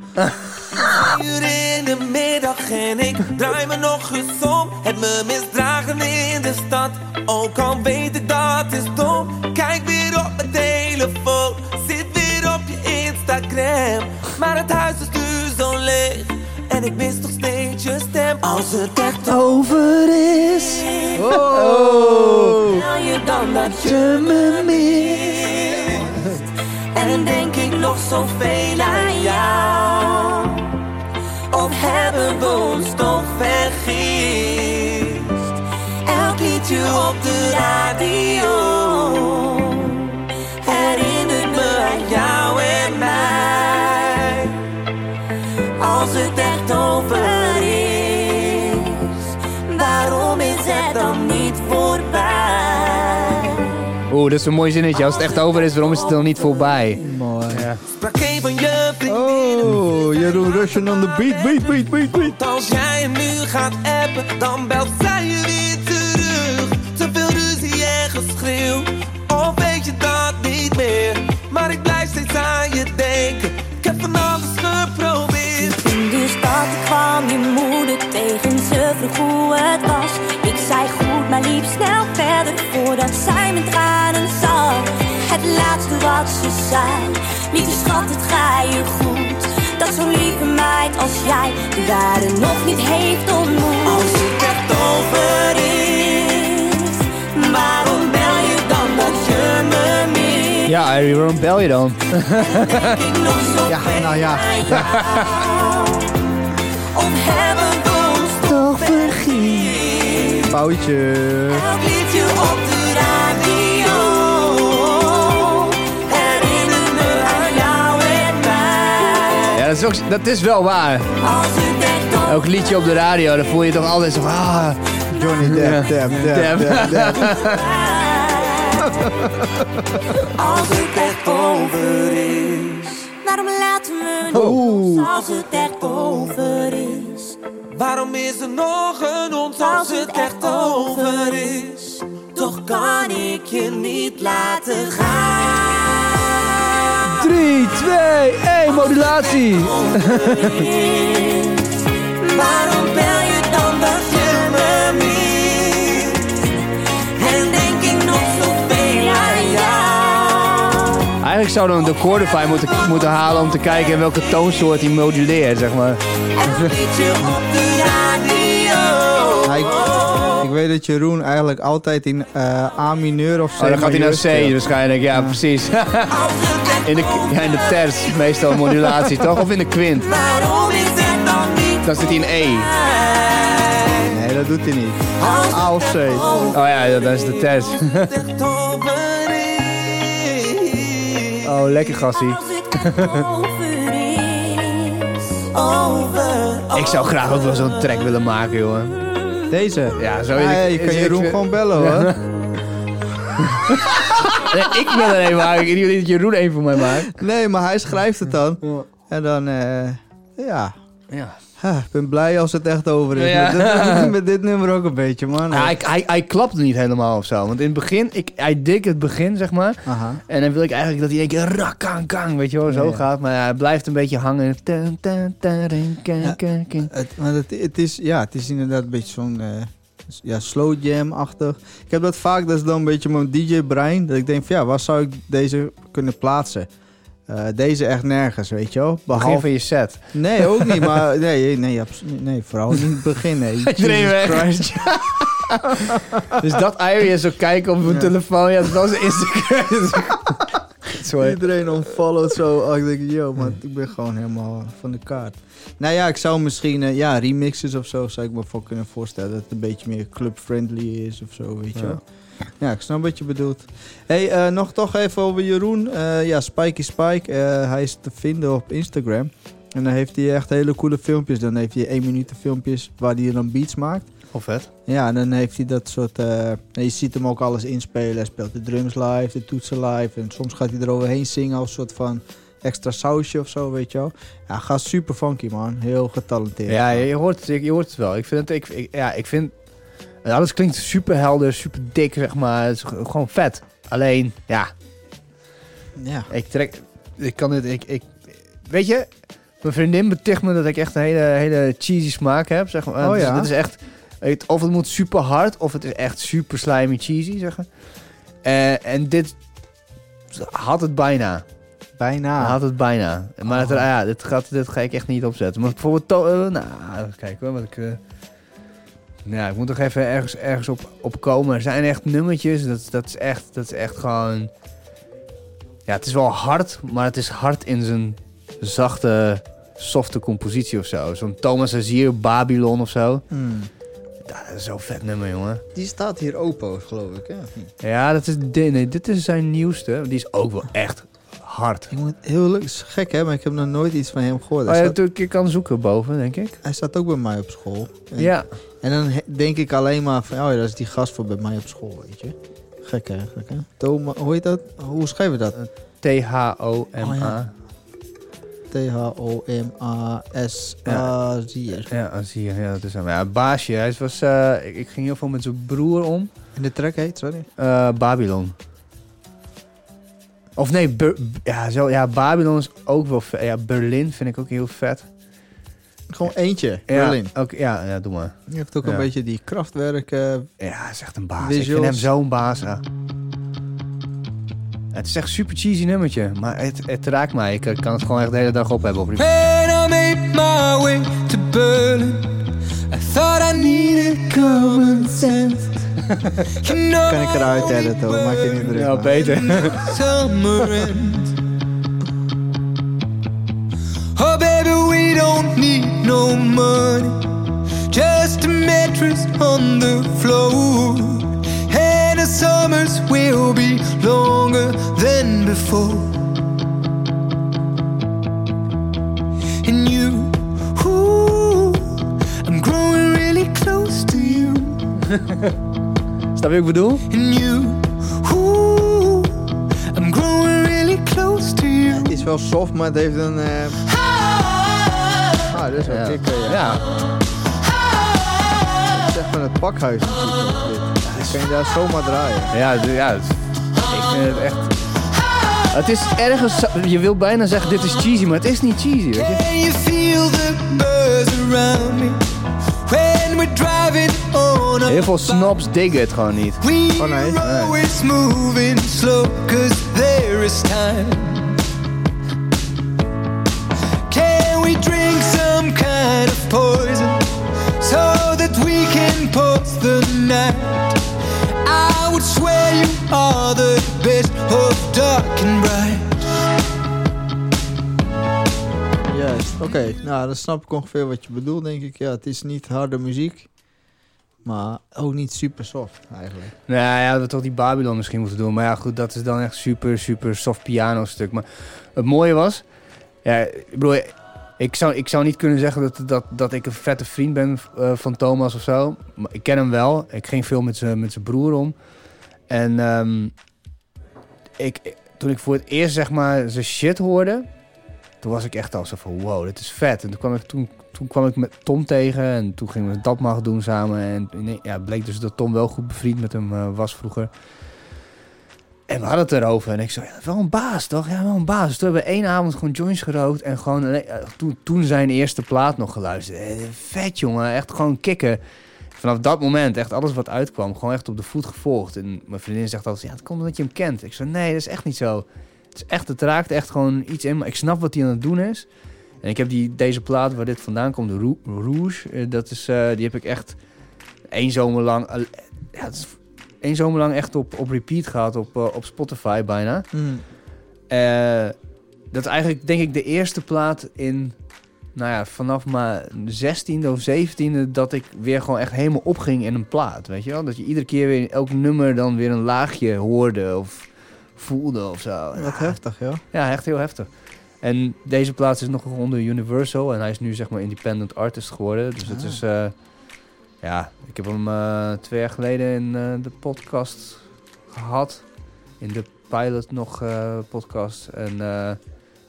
4 uur in de middag en ik draai me nog eens om. Het me misdragen in de stad, ook al weet ik dat is dom. Kijk weer op mijn telefoon, zit weer op je Instagram. Maar het huis is nu zo leeg en ik mis nog steeds je stem. Als het echt over is, oh, nou je dan dat je me mist. En dan denk ik nog zoveel aan jou. Of hebben we ons toch vergist? Elk liedje op de radio herinnert me aan jou en mij. Als het echt over is, waarom is het dan niet voorbij? Oeh, dat is een mooi zinnetje. Als het echt over is, waarom is het dan niet voorbij? Mooi, ja. Oh, Jeroen Russian on the beat. Als jij hem nu gaat appen, dan belt zij je weer terug. Te veel ruzie en geschreeuw, of weet je dat niet meer? Maar ik blijf steeds aan je denken, ik heb van alles geprobeerd. In de stad kwam je moeder tegen, ze vroeg hoe het was. Ik zei goed, maar liep snel verder voordat zij me tranen zag. Het laatste wat ze zei, lieve schat, het ga je goed. Dat zo'n lieve meid als jij de waarde nog niet heeft ontmoet. Als het echt over is, waarom bel je dan dat je me mist? Ja, waarom bel je dan? Ja, nou ja. Of hebben we ons toch vergeten? Foutje. Elk liedje op de radio. Dat is wel waar. Als het echt Elk liedje op de radio, dan voel je toch altijd zo van... Ah, Johnny Depp, Depp, Depp, Depp, Depp. Als het echt over is, waarom laten we ons als het echt over is? Waarom is er nog een ons als het echt over is? Toch kan ik je niet laten gaan. 3, 2, 1, modulatie. Waarom bel je dan dat je me mist? En denk ik nog zoveel aan jou? Eigenlijk zou dan de Chordify moeten halen om te kijken in welke toonsoort hij moduleert, zeg maar. Ik weet dat Jeroen eigenlijk altijd in A mineur of C. Oh, dan gaat hij naar C speelt. Waarschijnlijk, ja, precies. In de terts, meestal modulatie, toch? Of in de kwint. Dan zit hij in E. Nee, dat doet hij niet. A of C. Oh ja, dat is de test. Oh, lekker gassie. Ik zou graag ook wel zo'n track willen maken, jongen. Deze? Ja, zo je kan Jeroen gewoon bellen, hoor. Nee, ik wil er een maken. Ik wil niet dat Jeroen een voor mij maakt. Nee, maar hij schrijft het dan. En dan, ja. Ik ben blij als het echt over is. Ja. Met dit nummer ook een beetje, man. Hij klapte niet helemaal of zo. Want in het begin, hij dik het begin, zeg maar. Aha. En dan wil ik eigenlijk dat hij een keer rakang, weet je wel, zo gaat. Maar hij blijft een beetje hangen. Het is inderdaad een beetje zo'n slow jam-achtig. Ik heb dat vaak, dat is dan een beetje mijn DJ-brein. Dat ik denk van waar zou ik deze kunnen plaatsen? Deze echt nergens, weet je wel. Begin van je set. Nee, ook niet, maar... Nee, vooral niet het begin, nee. Iedereen weg. Dus dat Irian zo kijken op mijn telefoon. Ja, dat was een Instagram. Sorry. Iedereen onfollowt zo. Oh, ik denk, yo, maar ik ben gewoon helemaal van de kaart. Nou ja, ik zou misschien... remixes of zo zou ik me voor kunnen voorstellen. Dat het een beetje meer club-friendly is of zo, weet je wel. Ja, ik snap wat je bedoelt. Hey, nog toch even over Jeroen. Spikey Spike. Hij is te vinden op Instagram. En dan heeft hij echt hele coole filmpjes. Dan heeft hij 1-minuut filmpjes waar hij dan beats maakt. Of vet. Ja, en dan heeft hij dat soort... je ziet hem ook alles inspelen. Hij speelt de drums live, de toetsen live. En soms gaat hij eroverheen zingen als soort van... extra sausje of zo, weet je wel. Ja, gaat super funky, man. Heel getalenteerd. Ja, je hoort het wel. Ik vind... En alles klinkt super helder, super dik, zeg maar. Het is gewoon vet. Alleen, ja. Weet je, mijn vriendin beticht me dat ik echt een hele cheesy smaak heb, zeg maar. Oh, ja. Dit is echt... Of het moet super hard, of het is echt super slimy cheesy, zeg maar. En dit had het bijna. Maar dit ga ik echt niet opzetten. Maar bijvoorbeeld... kijk hoor, wat ik... Nou, ik moet toch even ergens op komen. Er zijn echt nummertjes. Dat is echt gewoon... Ja, het is wel hard. Maar het is hard in zijn zachte, softe compositie of zo. Zo'n Thomas Azier, Babylon of zo. Dat is zo'n vet nummer, jongen. Die staat hier open, geloof ik, hè? Of niet? Ja, dit is zijn nieuwste. Die is ook wel echt hard. Ik moet heel leuk. Is gek, hè? Maar ik heb nog nooit iets van hem gehoord. Oh, ja, ik kan zoeken boven, denk ik. Hij staat ook bij mij op school. Ja. En dan denk ik alleen maar van... dat is die gast voor bij mij op school, weet je. Gek eigenlijk, hè? Thomas, hoe heet dat? Hoe schrijf je dat? T-H-O-M-A. T-H-O-M-A-S-A-Z-I-R. Ja, Azier. Ja, dat is hem. Ja, baasje. Hij was... ik ging heel veel met zijn broer om. En de track heet, sorry? Babylon. Of nee, Babylon is ook wel vet. Ja, Berlin vind ik ook heel vet. Gewoon eentje, Berlin. Ja, okay, ja, doe maar. Je hebt ook een beetje die krachtwerk. Ja, is echt een baas. Visuals. Ik vind hem zo'n baas. Ja. Het is echt een super cheesy nummertje, maar het raakt mij. Ik kan het gewoon echt de hele dag op hebben. Op When I made my way to Berlin, I thought I needed common sense. Kan ik eruit editen, hoor. Maak je niet druk. Ja, beter. Oh baby, we don't need no money, just a mattress on the floor, and the summers will be longer than before. And you, ooh, Snap je wat ik bedoel? Het is wel soft, maar het heeft een... Ah, dit is wel kicken, ja. Het is echt van het pakhuis. Dan kun je daar zomaar draaien. Ja, ik vind het echt... Het is ergens... Je wilt bijna zeggen, dit is cheesy, maar het is niet cheesy, weet je? Can you feel the birds around me? When we're driving on a... Heel veel snobs diggen het gewoon niet. Oh nee. Always moving slow, 'cause there is time. Can we drink some kind of poison, so that we can pause the night? I would swear you are the best of dark and bright. Juist, oké. Nou, dan snap ik ongeveer wat je bedoelt, denk ik. Ja, het is niet harde muziek, maar ook niet super soft, eigenlijk. Nou ja, we hadden toch die Babylon misschien moeten doen. Maar ja, goed, dat is dan echt super, super soft piano-stuk. Maar het mooie was... Ja, ik bedoel, ik zou niet kunnen zeggen dat ik een vette vriend ben van Thomas of zo. Maar ik ken hem wel. Ik ging veel met zijn broer om. En toen ik voor het eerst, zeg maar, zijn shit hoorde... Toen was ik echt al zo van, wow, dit is vet. En toen kwam ik met Tom tegen en toen gingen we dat mag doen samen. En ja, bleek dus dat Tom wel goed bevriend met hem was vroeger. En we hadden het erover. En ik zei, ja, wel een baas toch? Ja, wel een baas. Toen hebben we 1 avond gewoon joints gerookt en gewoon toen zijn eerste plaat nog geluisterd. Vet jongen, echt gewoon kicken. Vanaf dat moment, echt alles wat uitkwam, gewoon echt op de voet gevolgd. En mijn vriendin zegt altijd, ja, het komt omdat je hem kent. Ik zei, nee, dat is echt niet zo. Het is echt, het raakt echt gewoon iets in. Maar ik snap wat hij aan het doen is. En ik heb deze plaat waar dit vandaan komt, de Rouge. Dat is, die heb ik echt 1 zomer lang echt op repeat gehad. Op Spotify bijna. Mm. Dat is eigenlijk denk ik de eerste plaat in... Nou ja, vanaf mijn 16e of 17e... dat ik weer gewoon echt helemaal opging in een plaat. Weet je wel? Dat je iedere keer weer in elk nummer dan weer een laagje hoorde of... voelde of zo. Wat heftig, joh. Ja, echt heel heftig. En deze plaats is nog onder Universal en hij is nu zeg maar independent artist geworden. Dus het is, ja, ik heb hem 2 jaar geleden in de podcast gehad. In de pilot nog podcast. En ja,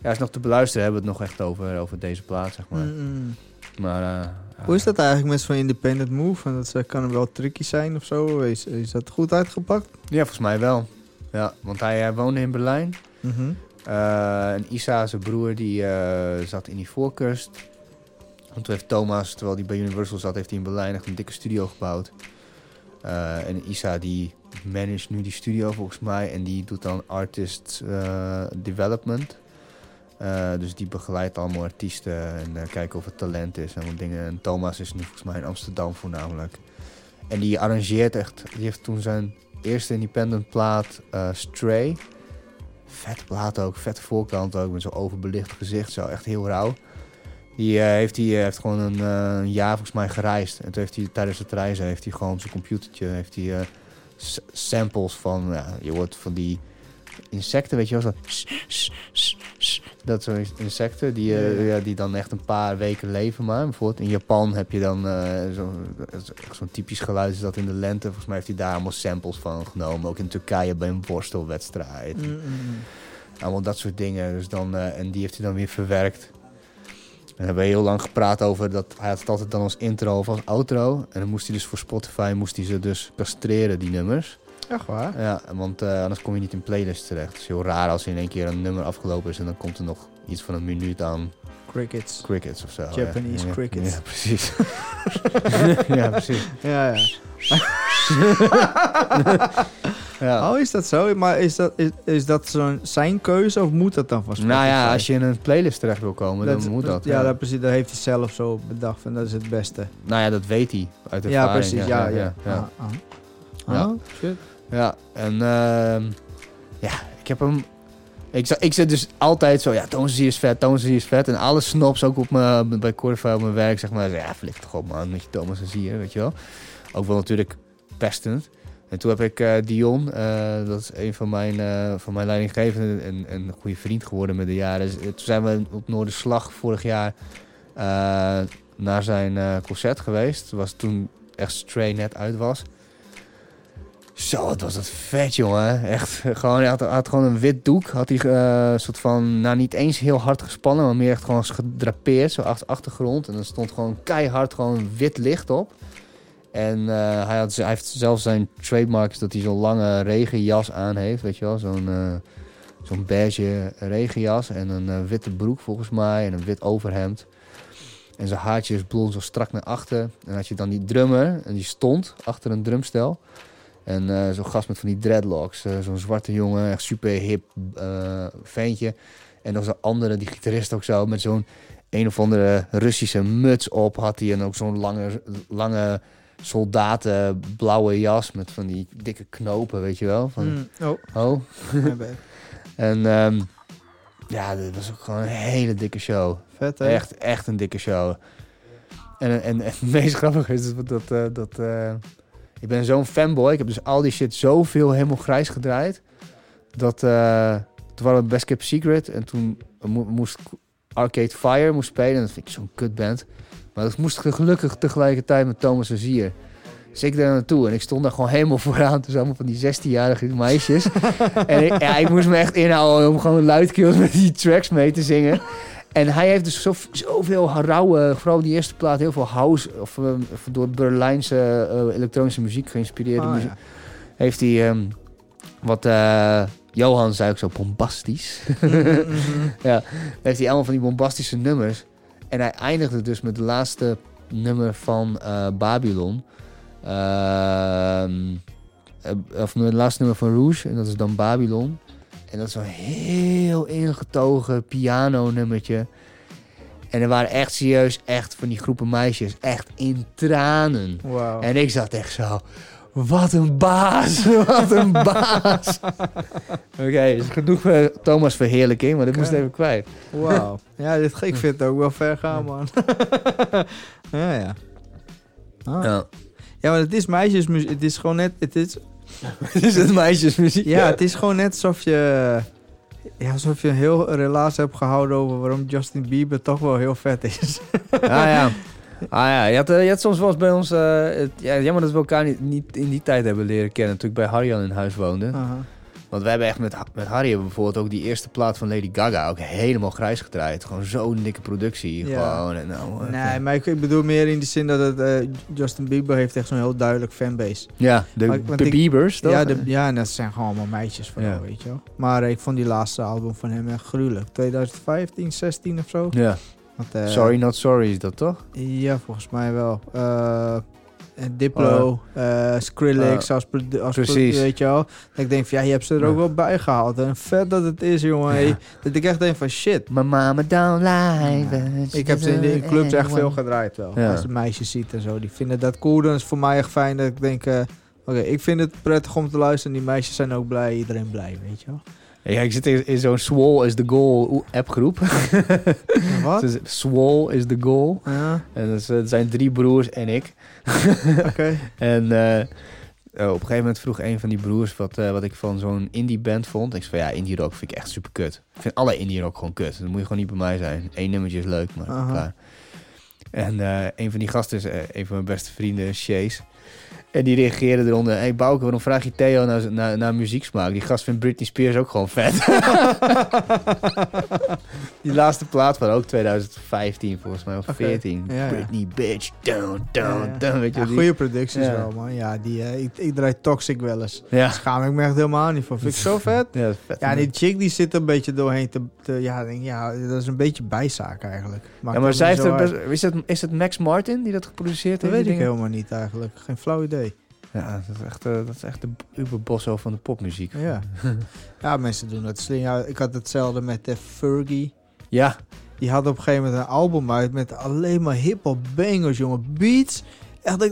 hij is nog te beluisteren. Hebben we het nog echt over deze plaats, zeg maar. Mm. Maar, hoe is dat eigenlijk met zo'n independent move? En dat kan hem wel tricky zijn of zo. Is dat goed uitgepakt? Ja, volgens mij wel. Ja, want hij woonde in Berlijn. Mm-hmm. En Isa, zijn broer, die zat in die voorkust. En toen heeft Thomas, terwijl hij bij Universal zat, heeft hij in Berlijn echt een dikke studio gebouwd. En Isa, die managt nu die studio volgens mij. En die doet dan artist development. Dus die begeleidt allemaal artiesten en kijkt of het talent is en wat dingen. En Thomas is nu volgens mij in Amsterdam voornamelijk. En die arrangeert echt, die heeft toen zijn... eerste independent plaat, Stray. Vet plaat ook, vette voorkant ook, met zo'n overbelicht gezicht, zo echt heel rauw. Die heeft gewoon een jaar volgens mij gereisd. En toen heeft hij tijdens het reizen, heeft hij gewoon op zijn computertje, heeft hij samples van, je hoort van die insecten, weet je wel, zo. Dat soort insecten, die dan echt een paar weken leven maar. Bijvoorbeeld in Japan heb je dan zo'n typisch geluid is dat in de lente. Volgens mij heeft hij daar allemaal samples van genomen. Ook in Turkije bij een worstelwedstrijd. Mm-hmm. Allemaal dat soort dingen. Dus dan, en die heeft hij dan weer verwerkt. En daar hebben we heel lang gepraat over. Dat hij had het altijd dan als intro of als outro. En dan moest hij dus voor Spotify ze dus castreren, die nummers. Echt waar? Ja, want anders kom je niet in playlists terecht. Het is heel raar als in één keer een nummer afgelopen is en dan komt er nog iets van een minuut aan. Crickets of zo. Japanese crickets. Ja, precies. Ja, precies. Ja. Ja. Oh, is dat zo? Maar is dat zijn keuze of moet dat dan van Spotify? Nou ja, als je in een playlist terecht wil komen, dan moet dat. Ja, dat precies. Dat heeft hij zelf zo bedacht en dat is het beste. Nou ja, dat weet hij uit ervaring. Ja, precies. Ja. Ah, ah. Ja. Oh, shit. Ja, en ik heb hem... Ik zit dus altijd zo, ja, Thomas Azier is vet. En alle snobs, ook bij Cordoba op mijn werk, zeg maar, ja, flik toch op man, met je Thomas Azier, weet je wel. Ook wel natuurlijk pestend. En toen heb ik Dion, dat is een van mijn leidinggevenden en een goede vriend geworden met de jaren. Toen zijn we op Noorderslag vorig jaar naar zijn concert geweest. Was toen echt Stray net uit was. Zo, het was dat vet, jongen. Echt, gewoon, hij had gewoon een wit doek. Had hij soort van, nou niet eens heel hard gespannen, maar meer echt gewoon gedrapeerd, zo achtergrond. En er stond gewoon keihard gewoon wit licht op. En hij heeft zelfs zijn trademarks dat hij zo'n lange regenjas aan heeft, weet je wel. Zo'n beige regenjas en een witte broek volgens mij en een wit overhemd. En zijn haartjes blond zo strak naar achter. En dan had je dan die drummer en die stond achter een drumstel. En zo'n gast met van die dreadlocks, zo'n zwarte jongen, echt super hip ventje. En dan was een andere, die gitarist ook zo, met zo'n een of andere Russische muts op had hij. En ook zo'n lange soldaten blauwe jas met van die dikke knopen, weet je wel. Van, oh. En ja, dat was ook gewoon een hele dikke show. Vet, hè? Echt een dikke show. En het meest grappige is dat ik ben zo'n fanboy. Ik heb dus al die shit zoveel helemaal grijs gedraaid. Toen waren we Best Kept Secret. En toen moest Arcade Fire spelen. En dat vind ik zo'n kutband. Maar dat moest gelukkig tegelijkertijd met Thomas Azier. Dus ik daar naartoe. En ik stond daar gewoon helemaal vooraan. Toen allemaal van die 16-jarige meisjes. En ik moest me echt inhouden om gewoon luidkeels met die tracks mee te zingen. En hij heeft dus zoveel rauwe, vooral die eerste plaat, heel veel house, of door Berlijnse elektronische muziek geïnspireerde muziek. Ja. Heeft hij, Johan zei ook zo bombastisch. Ja, heeft hij allemaal van die bombastische nummers. En hij eindigde dus met de laatste nummer van Babylon. Of het laatste nummer van Rouge, en dat is dan Babylon. En dat is zo'n heel ingetogen piano-nummertje. En er waren echt serieus echt van die groepen meisjes echt in tranen. Wow. En ik zat echt zo, wat een baas, wat een baas. Oké, dus genoeg voor Thomas verheerlijking, maar dat moest even kwijt. Wauw, ja, ik vind het ook wel ver gaan, man. Ja. Ah. Ja, maar het is meisjesmuziek, het is gewoon net... Het is het meisjesmuziek. Ja, het is gewoon net alsof je een heel relaas hebt gehouden over waarom Justin Bieber toch wel heel vet is. Ah ja. Je had soms wel eens bij ons... jammer dat we elkaar niet in die tijd hebben leren kennen. Toen ik bij Harry al in huis woonde. Uh-huh. Want wij hebben echt met Harry hebben bijvoorbeeld ook die eerste plaat van Lady Gaga ook helemaal grijs gedraaid. Gewoon zo'n dikke productie. Ja. Gewoon, nee, maar ik bedoel meer in de zin dat het, Justin Bieber heeft echt zo'n heel duidelijk fanbase. Ja, de Biebers toch? Ja, en dat zijn gewoon allemaal meisjes van jou, weet je wel. Maar ik vond die laatste album van hem echt gruwelijk. 2015, 16 of zo. Ja. Want, Sorry Not Sorry is dat toch? Ja, volgens mij wel. En Diplo, Skrillex, weet je wel. Dat ik denk van, ja, je hebt ze er ook wel bij gehaald. En vet dat het is, jongen. Ja. Dat ik echt denk van, shit. My mama don't lie. Ja. Ik heb ze in de clubs echt veel gedraaid wel. Ja. Als de meisjes ziet en zo, die vinden dat cool. Dan is het voor mij echt fijn dat ik denk... Oké, ik vind het prettig om te luisteren. Die meisjes zijn ook blij. Iedereen blij, weet je wel. Ja, ik zit in zo'n Swole is the Goal appgroep. Wat? Swole is the Goal. Ja. En dat zijn 3 broers en ik. Oké. En op een gegeven moment vroeg een van die broers wat ik van zo'n indie band vond. Ik zei van ja, indie rock vind ik echt super kut. Ik vind alle indie rock gewoon kut. Dan moet je gewoon niet bij mij zijn. 1 nummertje is leuk, maar klaar. En een van die gasten is een van mijn beste vrienden, Chase. En die reageerde eronder. Hey Bouke, waarom vraag je Theo naar muzieksmaak? Die gast vindt Britney Spears ook gewoon vet. Die laatste plaat van ook 2015 volgens mij. Of 14. Ja, Britney bitch. Down. Weet je ja, goede producties wel, man. Ja, die, ik draai Toxic wel eens. Ja. Daar schaam ik me echt helemaal niet van. Vind ik zo vet. Ja, vet ja, die chick die zit een beetje doorheen dat is een beetje bijzaak eigenlijk. Maakt ja, maar zij heeft is het Max Martin die dat geproduceerd heeft? Dat weet ik helemaal niet eigenlijk. Geen flauw idee. Ja, dat is echt de uberbosso van de popmuziek. Ja. Ja, mensen doen dat slim. Ja, ik had hetzelfde met de Fergie. Ja. Die had op een gegeven moment een album uit met alleen maar hip-hop bangers, jongen. Beats. Echt,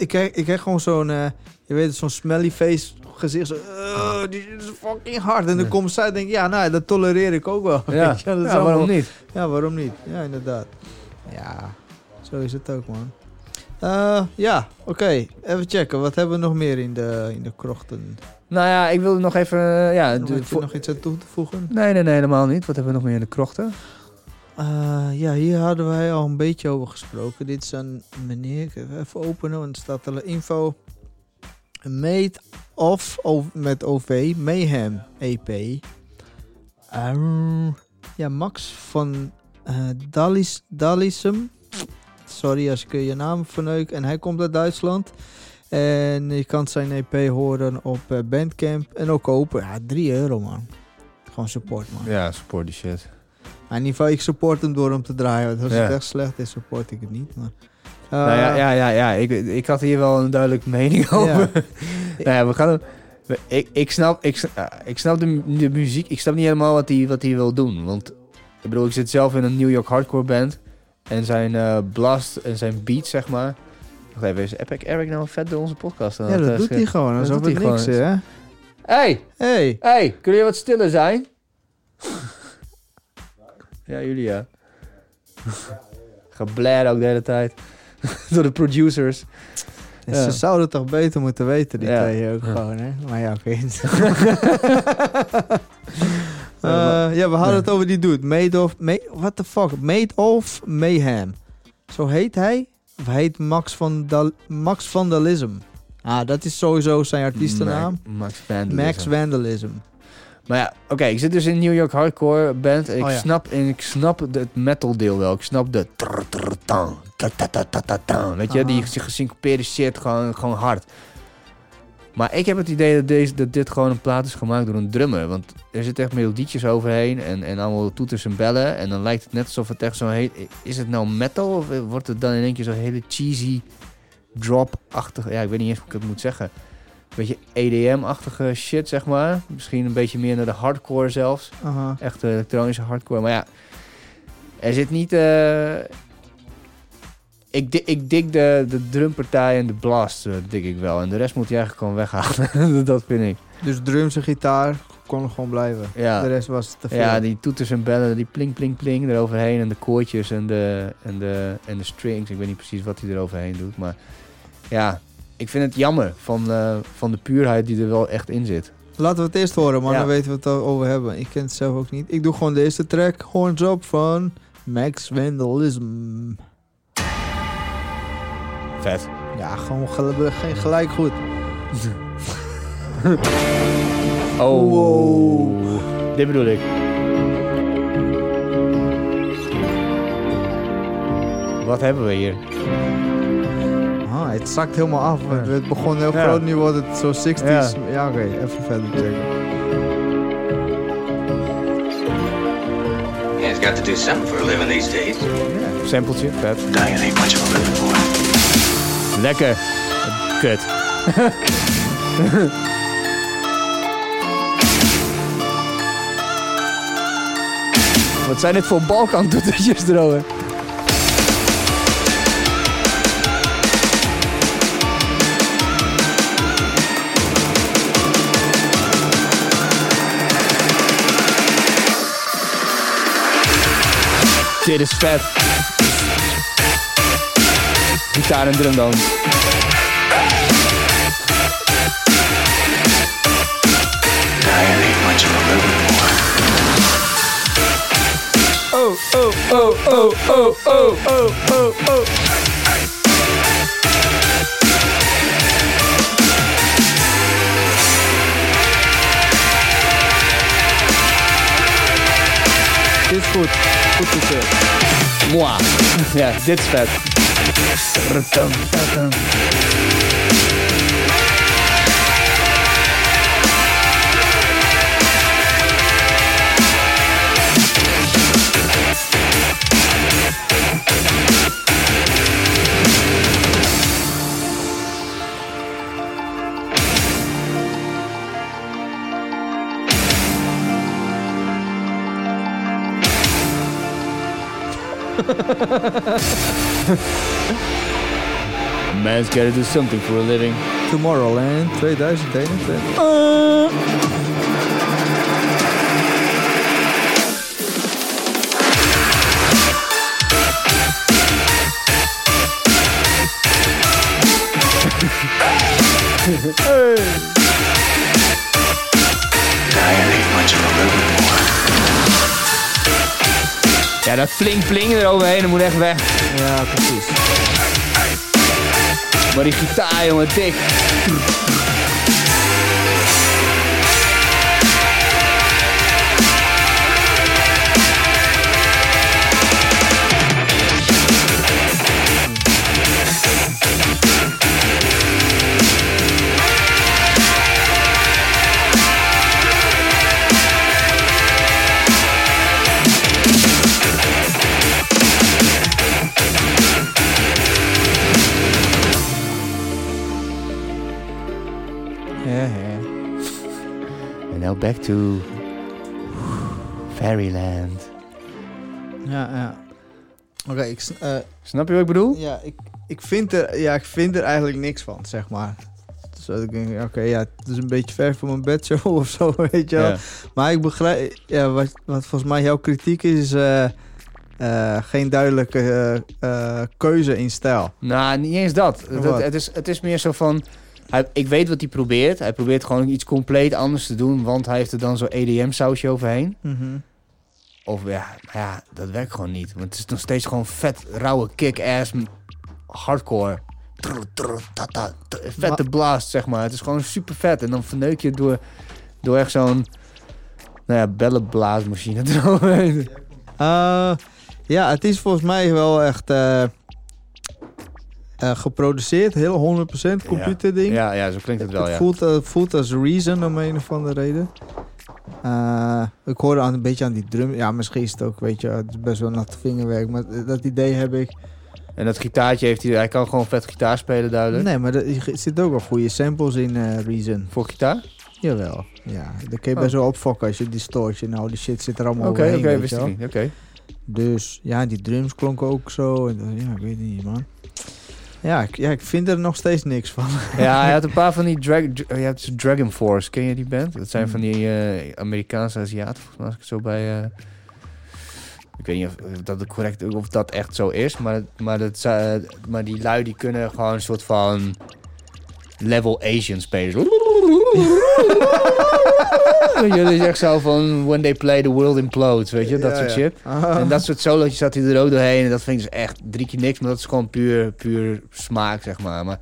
ik kreeg gewoon zo'n, je weet het, zo'n smelly face gezicht. Zo, die is fucking hard. En dan komt zij en denk ja, nou, dat tolereer ik ook wel. Ja, ja, dat ja waarom niet? Ja, waarom niet? Ja, inderdaad. Ja, zo is het ook, man. Oké. Even checken. Wat hebben we nog meer in de krochten? Nou ja, ik wilde nog even... nog iets aan toe te voegen? Nee, helemaal niet. Wat hebben we nog meer in de krochten? Hier hadden wij al een beetje over gesproken. Dit is een meneer. Ik even openen, want er staat al info. Made of met OV, Mayhem EP. Ja, Max Vandalism. Sorry als ik je naam verneuk. En hij komt uit Duitsland. En je kan zijn EP horen op Bandcamp. En ook kopen. Ja, €3 man. Gewoon support man. Ja, support die shit. In ieder geval, ik support hem door hem te draaien. Als het echt slecht is, support ik het niet. Maar, nou ja. Ik had hier wel een duidelijke mening over. Ja. Nou ja, we gaan... Ik snap de muziek. Ik snap niet helemaal wat hij wil doen. Want ik bedoel, ik zit zelf in een New York hardcore band. En zijn blast en zijn beat, zeg maar. Wacht even, is Epic Eric nou vet door onze podcast? Ja, dat doet hij gewoon. Alsof het niks is, hè? Hey, kun je wat stiller zijn? Ja, jullie ja. Geblad ook de hele tijd. Door de producers. Ja. Ze zouden toch beter moeten weten, die twee ook gewoon, hè? Maar ja, vind. Ja, we hadden het over die dude. Made of... what the fuck? Made of Mayhem. Zo heet hij. Of heet Max Vandalism. Ah, dat is sowieso zijn artiestennaam. Max Vandalism. Max Vandalism. Maar ja, oké, ik zit dus in een New York hardcore band. En ik snap het metal deel wel. Ik snap de... Weet je, die gesyncopeerde shit gewoon hard. Maar ik heb het idee dat dit gewoon een plaat is gemaakt door een drummer. Want er zitten echt melodietjes overheen en allemaal toeters en bellen. En dan lijkt het net alsof het echt zo heet. Is het nou metal of wordt het dan in één keer zo'n hele cheesy drop-achtig... Ja, ik weet niet eens hoe ik het moet zeggen. Een beetje EDM-achtige shit, zeg maar. Misschien een beetje meer naar de hardcore zelfs. Uh-huh. Echt elektronische hardcore. Maar ja, er zit niet... Ik dik de drumpartij en de blast, dik ik wel. En de rest moet je eigenlijk gewoon weghalen. Dat vind ik. Dus drums en gitaar konden gewoon blijven. Ja. De rest was te veel. Ja, die toeters en bellen, die pling, pling, pling eroverheen. En de koortjes en de strings. Ik weet niet precies wat hij eroverheen doet. Maar ja, ik vind het jammer van de puurheid die er wel echt in zit. Laten we het eerst horen, maar dan weten we het over hebben. Ik ken het zelf ook niet. Ik doe gewoon de eerste track, Horns Up van Max Vandalism. Vet. Ja, gewoon gelijk goed. Oh. Wow. Dit bedoel ik. Wat hebben we hier? Ah, het zakt helemaal af. Ja. Het begon heel groot, nu wordt het zo 60s. Ja oké, even verder checken. Yeah, it's got to do something for a living these days. Yeah. Sampletje, vet. Dying ain't much of a living for. Lekker. Kut. Wat zijn dit voor balkantoetertjes drogen? Dit is vet. Gitaar en drum dan. Oh, oh, oh, oh, oh, oh, oh, oh, oh. Dit is goed. Goed gezet. Moi. Ja, dit is vet. Man's gotta do something for a living. Tomorrowland 2021. Ja, dat flink eroverheen, dat moet echt weg. Ja, precies. Maar die gitaar, jongen, dik. Back to Fairyland. Ja, ja. Oké, snap je wat ik bedoel? Ja, ik vind er eigenlijk niks van, zeg maar. Dus ik denk, oké, ja, het is een beetje ver van mijn bedshow of zo, weet je wel. Ja. Maar ik begrijp, ja, wat volgens mij jouw kritiek is, geen duidelijke keuze in stijl. Nou, niet eens dat. Het is meer zo van... Ik weet wat hij probeert. Hij probeert gewoon iets compleet anders te doen, want hij heeft er dan zo'n EDM-sausje overheen. Mm-hmm. Of ja, dat werkt gewoon niet. Want het is nog steeds gewoon vet, rauwe kick-ass, hardcore. Vette blast, zeg maar. Het is gewoon super vet. En dan verneuk je het door echt zo'n, nou ja, bellenblaasmachine eroverheen. Ja, het is volgens mij wel echt... geproduceerd, heel 100% computerding. Ja, ja, zo klinkt het wel, ja. Het voelt als Reason om een of andere reden. Ik hoorde een beetje aan die drum. Ja, misschien is het ook, weet je, het is best wel natte vingerwerk, maar dat idee heb ik. En dat gitaartje heeft hij kan gewoon vet gitaar spelen, duidelijk. Nee, maar er zitten ook wel goede samples in Reason. Voor gitaar? Jawel, ja. Dat kun je best wel opfokken als je distortion, nou, die shit zit er allemaal overheen. Oké, wist ik niet, oké. Dus, ja, die drums klonken ook zo. En, ja, ik weet niet, man. Ja, ik vind er nog steeds niks van. Ja, hij had een paar van die Dragon Force. Ken je die band? Dat zijn van die Amerikaanse Aziaten, volgens mij, als ik het zo bij... ik weet niet of dat echt zo is, maar die lui die kunnen gewoon een soort van level Asian spelen. Dat is echt zo van when they play the world implodes, weet je, dat soort shit. En dat soort solootjes zat hij er ook doorheen en dat vind ik dus echt 3 keer niks, maar dat is gewoon puur smaak, zeg maar. Maar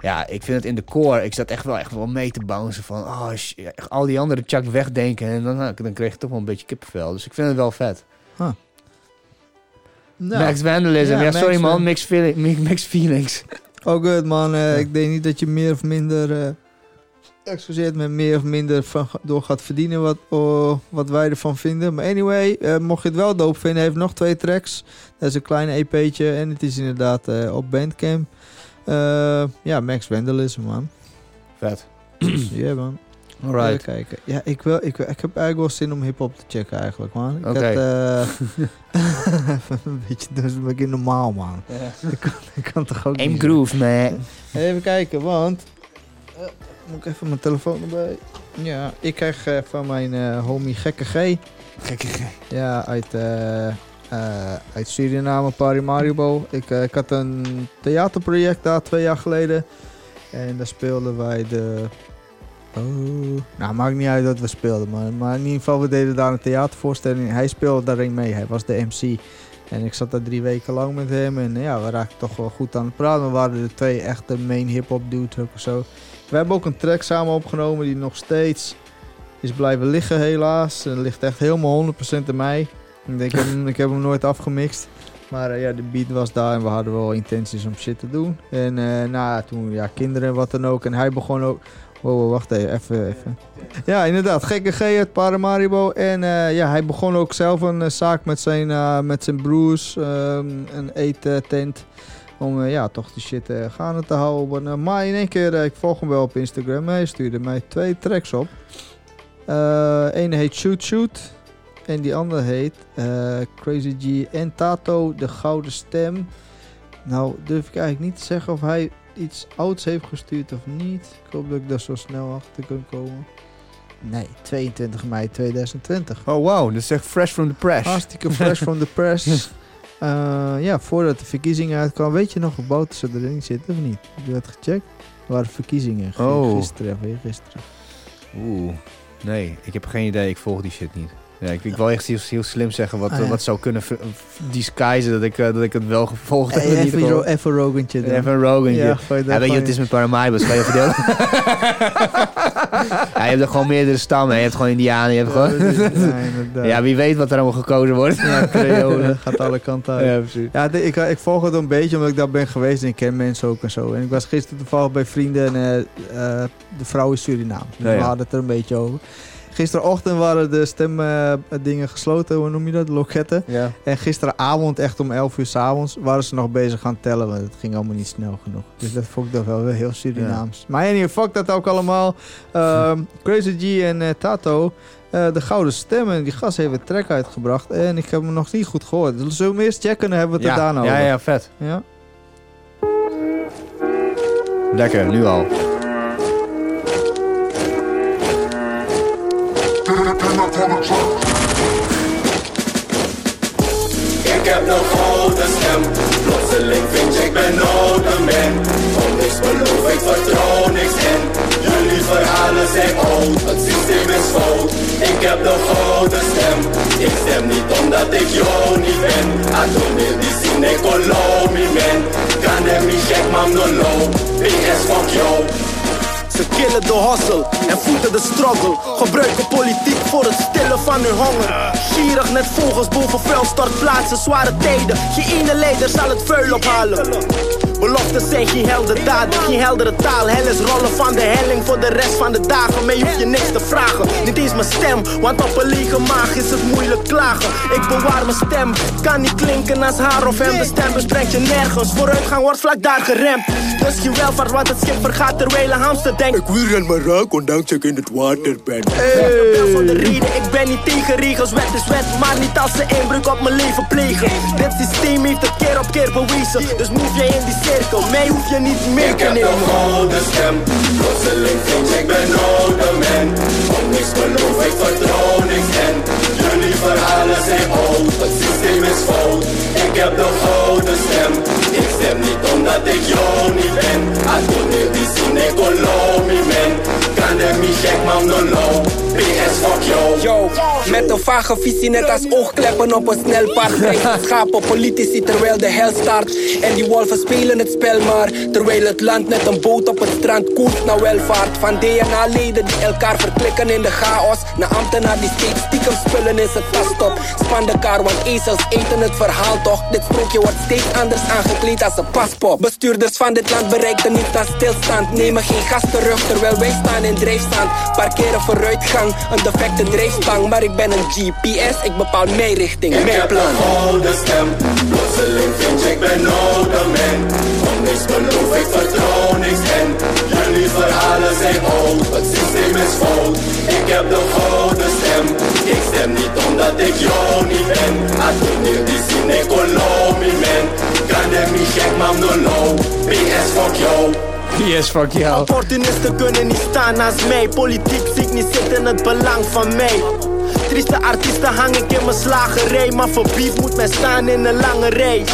ja, ik vind het in de core, ik zat echt wel mee te bouncen van, oh, echt al die andere chak wegdenken en dan kreeg je toch wel een beetje kippenvel. Dus ik vind het wel vet. Huh. Nou, Max Vandalism, ja, sorry man, mixed feelings. Oh good man, ik denk niet dat je meer of minder... excuseert me meer of minder van door gaat verdienen wat wij ervan vinden. Maar anyway, mocht je het wel dope vinden, heeft nog 2 tracks. Dat is een klein EP'tje en het is inderdaad op Bandcamp. Ja, Max Vandalism, man. Vet. Yeah, man. Alright. Even kijken. Ja, ik heb eigenlijk wel zin om hiphop te checken eigenlijk, man. Oké. Een beetje, dat is een beetje normaal, man. Ja. Ik kan toch ook niet groove, man. Even kijken, want... moet ik even mijn telefoon erbij. Ja, ik krijg van mijn homie Gekke G. Gekke G. Ja, uit Suriname, Paramaribo. Ik had een theaterproject daar 2 jaar geleden. En daar speelden wij de... Oh. Nou, maakt niet uit dat we speelden. Maar in ieder geval, we deden daar een theatervoorstelling. Hij speelde daarin mee. Hij was de MC. En ik zat daar 3 weken lang met hem. En ja, we raakten toch wel goed aan het praten. We waren de 2 echte main hip-hop dudes ook of zo. We hebben ook een track samen opgenomen die nog steeds is blijven liggen, helaas. Het ligt echt helemaal 100% aan mij. Ik denk, ik heb hem nooit afgemixt. Maar ja, de beat was daar en we hadden wel intenties om shit te doen. En toen, ja, kinderen en wat dan ook. En hij begon ook... Wow, wacht even. Ja, inderdaad. Gekke G uit Paramaribo. En ja, hij begon ook zelf een zaak met zijn broers. Een eettent. Om ja, toch die shit gaande te houden. Maar in één keer, ik volg hem wel op Instagram. Hij stuurde mij 2 tracks op. Eén heet Shoot Shoot. En die andere heet Crazy G en Tato, de Gouden Stem. Nou, durf ik eigenlijk niet te zeggen of hij iets ouds heeft gestuurd of niet. Ik hoop dat ik daar zo snel achter kan komen. Nee, 22 mei 2020. Oh wow, dat is echt fresh from the press. Hartstikke fresh from the press. Ja, voordat de verkiezingen uitkwamen, weet je nog of Bouterse erin zit of niet? Heb je dat gecheckt? Er waren verkiezingen gisteren. Oeh, nee, ik heb geen idee. Ik volg die shit niet. Ja, ik wil echt heel slim zeggen wat, wat zou kunnen disguisen dat ik het wel gevolgd heb. Even een rogentje. Even een rogentje. Ja, weet je, het is met Paramibus. Ga je verdelen? Ja, je hebt er gewoon meerdere stammen. Je hebt gewoon Indianen. Je hebt gewoon... ja, wie weet wat er allemaal gekozen wordt. Ja, Creole. Gaat alle kanten uit. Ja, precies. Ja, ik volg het een beetje omdat ik daar ben geweest en ik ken mensen ook en zo. En ik was gisteren toevallig bij vrienden en de vrouw is Surinaam. Dus we hadden het er een beetje over. Gisterochtend waren de stemdingen gesloten, hoe noem je dat? Loketten. Ja. En gisteravond, echt om 11 uur 's avonds, waren ze nog bezig aan tellen. Want het ging allemaal niet snel genoeg. Dus dat vond ik toch wel heel Surinaams. Ja. Maar anyway, fuck dat ook allemaal. Crazy G en Tato, de gouden stemmen. Die gast heeft een track uitgebracht. En ik heb hem nog niet goed gehoord. Dus zullen we eerst checken en hebben we het er daarna over? Ja, vet. Ja? Lekker, nu al. Ik heb een grote stem, plotseling vind ik ben nodeman. Om niks beloof, ik vertrouw niks in. Jullie verhalen zijn oud, het systeem is fout. Ik heb een grote stem, ik stem niet omdat ik jou niet ben. Adonir die zien, ik geloof me man. Kan hem niet gek, maar no low, PS fuck jou. Ze killen de hustle en voeden de struggle. Gebruiken politiek voor het stillen van hun honger. Gierig net vogels boven vuilstortplaatsen. Zware tijden, geen ene leider zal het vuil ophalen. Beloftes zijn geen heldere daden, geen heldere taal. Hel is rollen van de helling voor de rest van de dagen. Maar je hoeft je niks te vragen, niet eens mijn stem. Want op een lege maag is het moeilijk klagen. Ik bewaar mijn stem, kan niet klinken als haar of hem. De stem brengt je nergens, vooruitgang wordt vlak daar geremd. Dus geen welvaart, want het schip vergaat terwijl een hamster denkt. Ik wil in mijn raak, ondanks ik in het water ben. Veel van de reden, ik ben niet tegen regels. Wet is wet, maar niet als ze inbreuk op mijn leven plegen. Dit systeem heeft het keer op keer bewezen. Dus move jij in die zin. Mij hoef je niet meer te nemen. Ik heb een gouden stem, plotseling vind ik ben nodeman. Om niks beloof, ik vertrouw niks en jullie verhalen zijn oud, het systeem is fout. Ik heb de gouden stem, ik stem niet omdat ik jou niet ben. Adonir die zien, ik geloof me man. Kan er niet gek, maar no low, PS fuck yo. Yo, met een vage visie net als oogkleppen op een snelpad. Schapen politici terwijl de hel start. En die wolven spelen het spel maar, terwijl het land net een boot op het strand koert naar welvaart. Van DNA-leden die elkaar verklikken in de chaos, naar ambtenaar die steeds stiekem spullen in zijn tas stopt. Span de kar, want ezels eten het verhaal toch. Dit sprookje wordt steeds anders aangekleed als een paspop. Bestuurders van dit land bereikten niet aan stilstand, nemen geen gas terug terwijl wij staan in drijfstand. Parkeren vooruitgang, een defecte drijfstang, maar ik ben een GPS, ik bepaal mijn richting, mijn plan. Oude stem, plotseling vind ik ben oude man. Om niks beloof, ik vertrouw niks en jullie verhalen zijn oud, het systeem is fout. Ik heb de gouden stem, ik stem niet omdat ik jou niet ben. Adonir die zien, ik geloof me man. Kan hem niet gek, maar no low, PS fuck jou. Yes, fuck jou. Opportunisten kunnen niet staan naast mij. Politiek zie ik niet zitten, het belang van mij. Trieste artiesten hang ik in mijn slagerij. Maar voor beef moet men staan in een lange rij.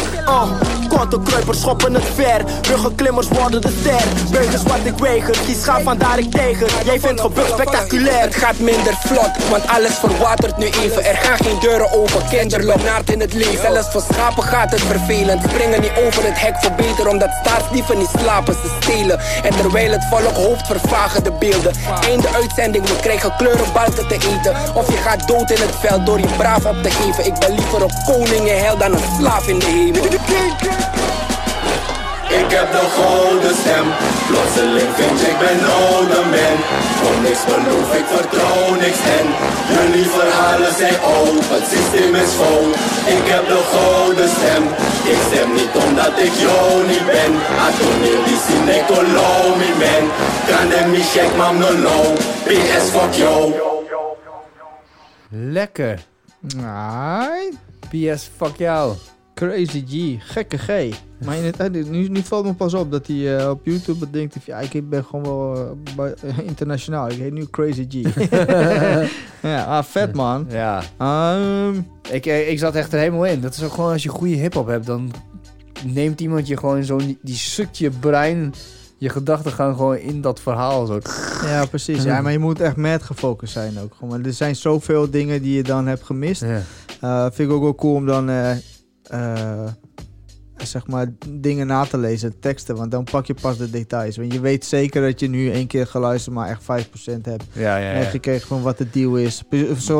Korte kruipers schoppen het ver. Ruggenklimmers worden de ster. Beugels wat ik weiger, kies schaal vandaar ik tegen. Jij vindt gebucht spectaculair. Het gaat minder vlot, want alles verwatert nu even. Er gaan geen deuren open, kinderlonaard in het leven. Zelfs voor schapen gaat het vervelend. Springen niet over het hek voor beter, omdat staatsdieven niet slapen, ze stelen. En terwijl het volk hoopt vervagen de beelden. Einde uitzending, we krijgen kleurenbalken te eten. Of je gaat dood in het veld door je braaf op te geven. Ik ben liever op koningenhel dan een slaaf in de hemel. Ik heb de gouden stem, plotseling vind ik ben oude man. Om niks beloof, ik vertrouw niks en jullie verhalen zijn oud, het systeem is fout. Ik heb de gouden stem, ik stem niet omdat ik jou niet ben. Adonir die zien, ik geloof me man. Kan hem niet gek, maar no low, PS fuck jou. Lekker. Nee. PS fuck jou. Crazy G, Gekke G. Maar in het, nu valt me pas op dat hij op YouTube bedenkt... Ja, ik ben gewoon wel internationaal. Ik heet nu Crazy G. Ja, vet man. Ja. Ik zat echt er helemaal in. Dat is ook gewoon als je goede hiphop hebt... dan neemt iemand je gewoon zo... die sukt je brein... je gedachten gaan gewoon in dat verhaal. Zo. Ja, precies. Ja, maar je moet echt mad gefocust zijn ook. Gewoon. Er zijn zoveel dingen die je dan hebt gemist. Ja. Vind ik ook wel cool om dan... zeg maar dingen na te lezen, teksten, want dan pak je pas de details. Want je weet zeker dat je nu 1 keer geluisterd, maar echt 5% hebt. Ja. En gekregen van wat de deal is.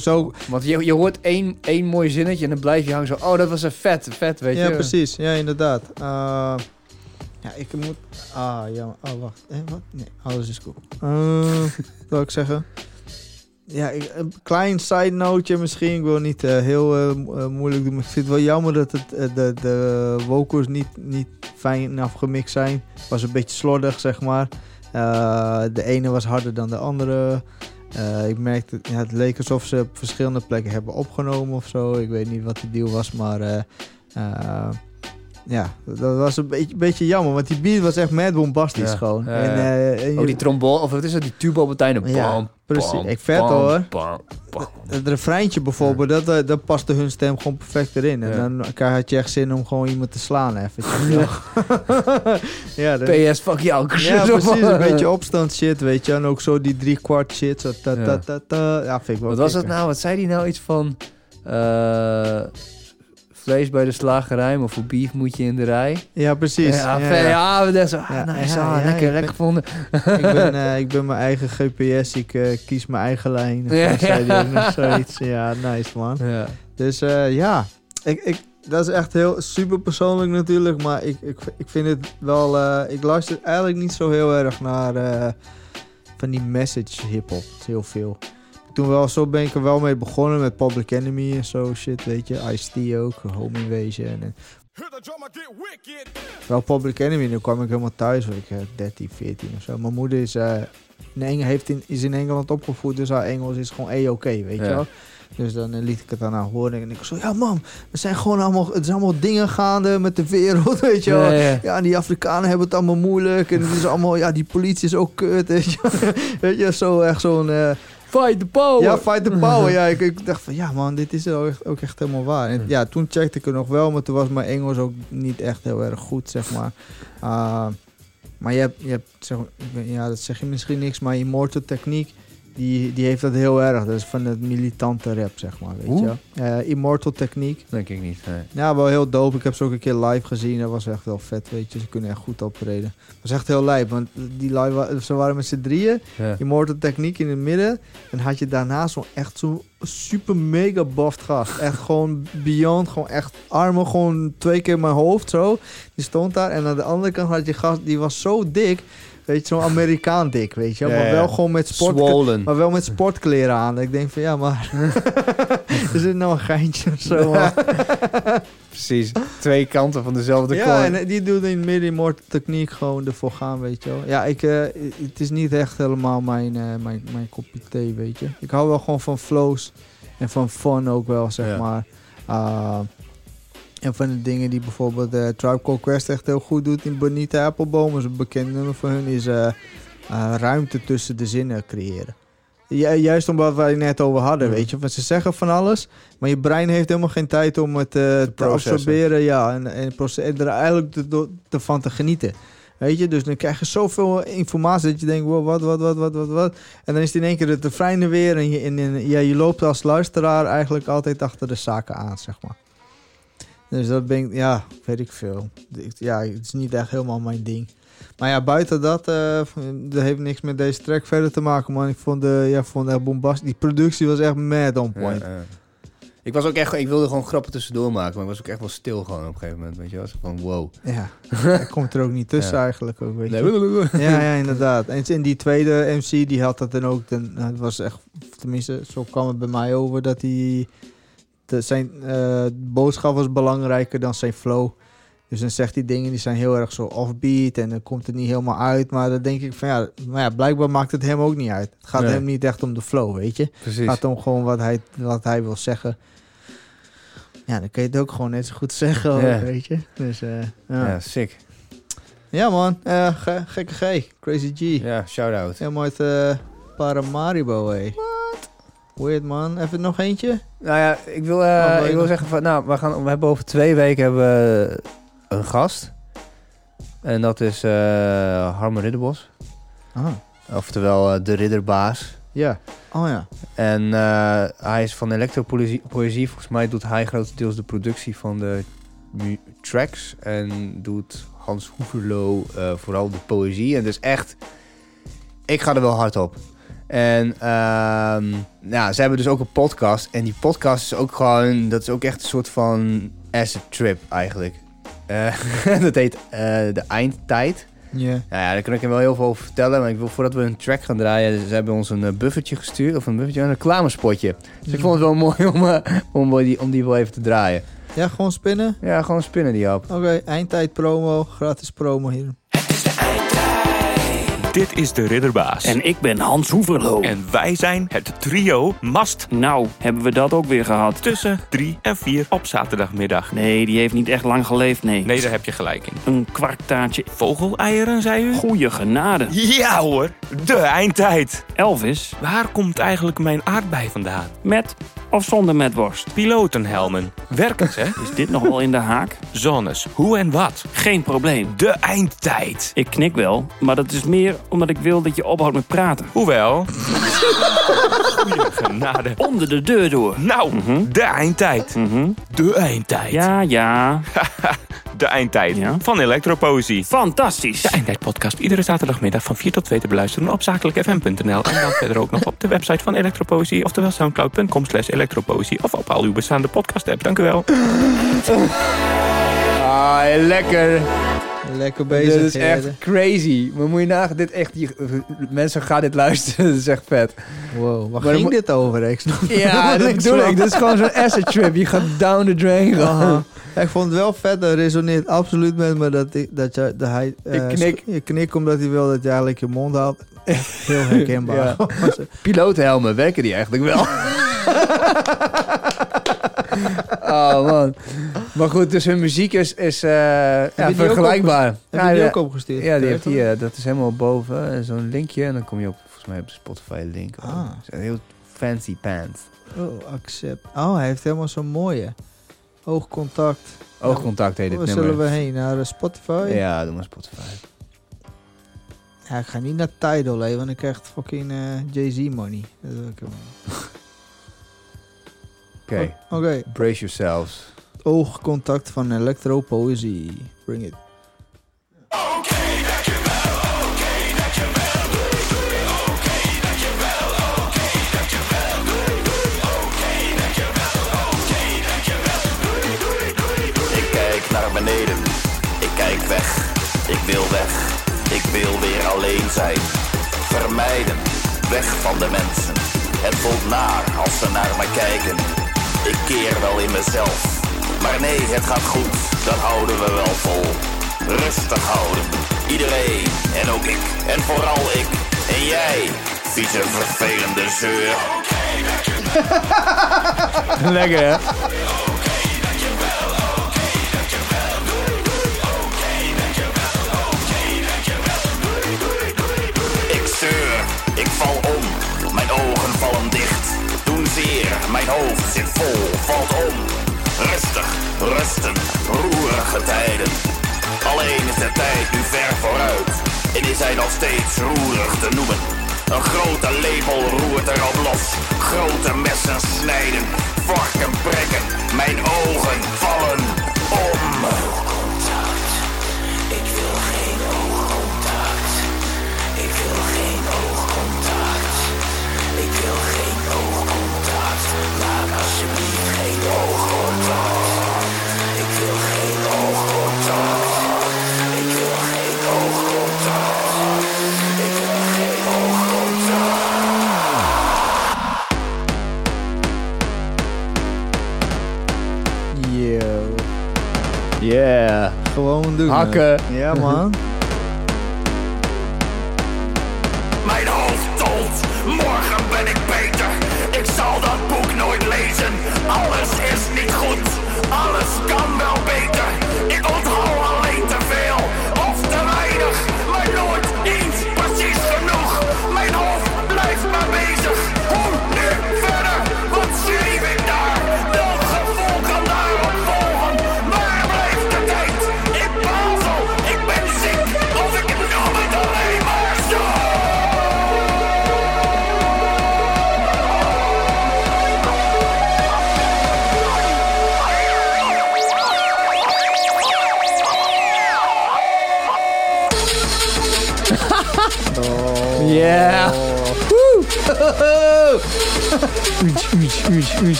Zo. Want je hoort één mooi zinnetje en dan blijf je hangen zo, oh, dat was een vet, weet je. Ja, precies. Ja, inderdaad. Ik moet... Ah, jammer. Oh, wacht. Wat? Nee, alles is cool. Wil ik zeggen? Ja, een klein side noteje misschien. Ik wil niet heel moeilijk doen. Maar ik vind het wel jammer dat de vocals niet fijn afgemixt zijn. Het was een beetje slordig, zeg maar. De ene was harder dan de andere. Ik merkte, ja, het leek alsof ze op verschillende plekken hebben opgenomen of zo. Ik weet niet wat de deal was, maar... Ja, dat was een beetje jammer, want die beat was echt mad bombastisch gewoon. Ja. En die trombone, of wat is dat, die tuba op het einde. Ja, bam, precies. Bam, ik vet bam, hoor. Bam, bam. Het refreintje bijvoorbeeld, ja. dat paste hun stem gewoon perfect erin. En dan had je echt zin om gewoon iemand te slaan eventjes. Ja. Ja, dat... PS, fuck jou. Ja, precies. Een beetje opstand shit, weet je. En ook zo die 3/4 shit. Zo ta. Ja, vind ik wel. Wat was dat nou? Wat zei die nou iets van... Vlees bij de slagerij, maar voor beef moet je in de rij. Ja, precies. Ja. We denken zo, lekker gevonden. Ik ben mijn eigen GPS, ik kies mijn eigen lijn. Ja. Zoiets. Ja, nice man. Ja. Dus dat is echt heel super persoonlijk natuurlijk, maar ik vind het wel... ik luister eigenlijk niet zo heel erg naar van die message hiphop, heel veel. Toen wel, zo ben ik er wel mee begonnen met Public Enemy en zo shit, weet je. Ice-T ook, Home Invasion. Wel Public Enemy, nu kwam ik helemaal thuis, weet ik, 13, 14 of zo. Mijn moeder is in Engeland opgevoed, dus haar Engels is gewoon A-okay, weet je wel. Dus dan liet ik het aan haar horen en ik zo, ja mam, het zijn allemaal dingen gaande met de wereld, weet je wel. Ja, en die Afrikanen hebben het allemaal moeilijk en het is allemaal, ja, die politie is ook kut, weet je. Weet je, zo echt zo'n... Fight the power! Ja, fight the power. Ja, ik dacht van, ja man, dit is ook echt helemaal waar. En ja, toen checkte ik het nog wel, maar toen was mijn Engels ook niet echt heel erg goed, zeg maar. Maar je hebt zeg, ja, dat zeg je misschien niks, maar Immortal Techniek, die heeft dat heel erg. Dat is van het militante rap, zeg maar, weet je. Immortal Techniek. Denk ik niet, nee. Ja, wel heel dope. Ik heb ze ook een keer live gezien. Dat was echt wel vet, weet je. Ze kunnen echt goed optreden. Dat was echt heel lijp, want die live, ze waren met z'n drieën. Ja. Immortal Techniek in het midden. En had je daarna zo'n super mega buffed gast. Echt gewoon beyond, gewoon echt armen, gewoon 2 keer mijn hoofd, zo. Die stond daar. En aan de andere kant had je gast, die was zo dik... Weet je, zo'n Amerikaan dik, weet je. Maar wel gewoon met sportkleren aan. Ik denk van, ja, maar... is dit nou een geintje of zo? Ja. Precies. 2 kanten van dezelfde kooi. Ja, en die doet in Middenmoord techniek gewoon ervoor gaan, weet je wel. Ja, het is niet echt helemaal mijn kopje thee, weet je. Ik hou wel gewoon van flows. En van fun ook wel, zeg maar. En van de dingen die bijvoorbeeld Tribe Called Quest echt heel goed doet in Bonita Appelboom, is een bekend nummer van hun, is ruimte tussen de zinnen creëren. Juist omdat wij het net over hadden, weet je. Want ze zeggen van alles, maar je brein heeft helemaal geen tijd om het te absorberen. Ja, en er eigenlijk van te genieten. Weet je, dus dan krijg je zoveel informatie dat je denkt, wow, wat. En dan is het in één keer het refrein weer en je loopt als luisteraar eigenlijk altijd achter de zaken aan, zeg maar. Dus dat ben ik, ja, weet ik veel. Ja, het is niet echt helemaal mijn ding. Maar ja, buiten dat, dat heeft niks met deze track verder te maken, man. Ik vond echt bombastisch. Die productie was echt mad on point. Ja. Ik was ook echt, ik wilde gewoon grappen tussendoor maken, maar ik was ook echt wel stil gewoon op een gegeven moment, weet je. Was gewoon wow. Ja, hij komt er ook niet tussen eigenlijk ook, weet je. Nee. Ja, inderdaad. En die tweede MC, die had dat dan ook, het was echt, tenminste, zo kwam het bij mij over dat hij... Zijn boodschap was belangrijker dan zijn flow. Dus dan zegt hij dingen die zijn heel erg zo offbeat. En dan komt het niet helemaal uit. Maar dan denk ik van ja, maar ja, blijkbaar maakt het hem ook niet uit. Het gaat hem niet echt om de flow, weet je. Precies. Het gaat om gewoon wat hij wil zeggen. Ja, dan kun je het ook gewoon net zo goed zeggen, ook, weet je. Dus, ja, sick. Ja man, Gekke G, Crazy G. Ja, shout-out. Helemaal uit Paramaribo, hé. Weird man, even nog eentje? Nou ja, ik wil zeggen van, nou, we hebben over 2 weken een gast. En dat is Harmen Ridderbos. Aha. Oftewel de ridderbaas. Ja. Oh ja. En hij is van Elektropoëzie. Volgens mij doet hij grotendeels de productie van de tracks. En doet Hans Hoeverloo vooral de poëzie. En dus echt, ik ga er wel hard op. En nou, ze hebben dus ook een podcast. En die podcast is ook gewoon, dat is ook echt een soort van acid trip eigenlijk. Dat heet De Eindtijd. Yeah. Nou ja, daar kan ik hem wel heel veel over vertellen. Maar ik wil, voordat we een track gaan draaien... Dus ze hebben ons een buffertje gestuurd. Of een reclamespotje. Dus ik vond het wel mooi om die wel even te draaien. Ja, gewoon spinnen? Ja, gewoon spinnen die hap. Oké, Eindtijd promo. Gratis promo hier. Het is de Eindtijd. Dit is de Ridderbaas. En ik ben Hans Hoeverloo. En wij zijn het trio Mast. Nou, hebben we dat ook weer gehad. Tussen 3 en 4 op zaterdagmiddag. Nee, die heeft niet echt lang geleefd, nee. Nee, daar heb je gelijk in. Een kwartaartje vogeleieren, zei u? Goeie genade. Ja hoor, de Eindtijd. Elvis, waar komt eigenlijk mijn aardbei vandaan? Met... of zonder metworst? Pilotenhelmen. Werkend, hè? Is dit nog wel in de haak? Zones. Hoe en wat? Geen probleem. De Eindtijd. Ik knik wel, maar dat is meer omdat ik wil dat je ophoudt met praten. Hoewel. Goeie genade. Onder de deur door. Nou, de Eindtijd. De Eindtijd. Ja, ja. De Eindtijd. Ja. Van Elektropoëzie. Fantastisch. De Eindtijd-podcast. Iedere zaterdagmiddag van 4 tot 2 te beluisteren op zakelijkfm.nl. En dan verder ook nog op de website van Elektropoëzie. Oftewel soundcloud.com/Elektropoëzie. Of op al uw bestaande podcast-app. Dank u wel. Ah, lekker. Lekker bezig. Dit is echt crazy. Maar moet je nagaan, dit echt... mensen gaan dit luisteren. Dat is echt vet. Wow, waar ging dit over? Ik snap ja, dat bedoel ik. Dit is gewoon zo'n acid trip. Je gaat down the drain. Ik vond het wel vet. Dat resoneert absoluut met me. Je knik omdat hij wil dat je eigenlijk je mond houdt. Heel herkenbaar. Ja. Pilotenhelmen, werken die eigenlijk wel? Oh man. Maar goed, dus hun muziek is vergelijkbaar. Heb je die ook opgestuurd? Ja, die heeft hij. Dat is helemaal boven. Zo'n linkje. En dan kom je volgens mij op de Spotify link. Ah. Heel fancy pants. Oh, accept. Oh, hij heeft helemaal zo'n mooie. Oogcontact. Oogcontact heet het nummer. Waar zullen we heen? Naar Spotify? Ja, doe maar Spotify. Ja, ik ga niet naar Tidal, hè, want ik krijg fucking Jay-Z money. Dat wil ik helemaal. Oké. Brace yourselves. Oogcontact van Elektropoëzie. Bring it. Ik kijk naar beneden. Ik kijk weg. Ik wil weg. Ik wil weer alleen zijn. Vermijden. Weg van de mensen. Het voelt naar als ze naar me kijken. Ik keer wel in mezelf, maar nee, het gaat goed, dat houden we wel vol. Rustig houden, iedereen, en ook ik, en vooral ik, en jij, vieze vervelende zeur. Lekker hè? Ik zeur, ik val om, mijn ogen vallen dicht. Mijn hoofd zit vol, valt om. Rustig, rusten, roerige tijden. Alleen is de tijd nu ver vooruit. En is hij nog steeds roerig te noemen. Een grote lepel roert erop los. Grote messen snijden, varken prikken. Mijn ogen vallen om. Oogcontact, ik wil geen oogcontact. Ik wil geen oogcontact. Ik wil geen oogcontact. Laat alsjeblieft geen oogcontact. Ik wil geen oogcontact. Ik wil geen oogcontact. Ik wil geen oogcontact. Yo. Yeah. Gewoon doen. Hakken. Ja, yeah, man. Mijn hoofd tolt. Morgen ben ik beter. Ik zal dat boek nooit lezen. Alles is niet goed. Alles kan wel beter. Ik onthoud alleen te veel of te weinig. Maar nooit eens precies genoeg. Mijn hoofd blijft maar bezig. Hoe nu verder? Wat schreef ik daar? Welk gevoel kan daarop volgen? Waar blijft de tijd? Ik baal zo. Ik ben ziek. Yeah. Uurtje.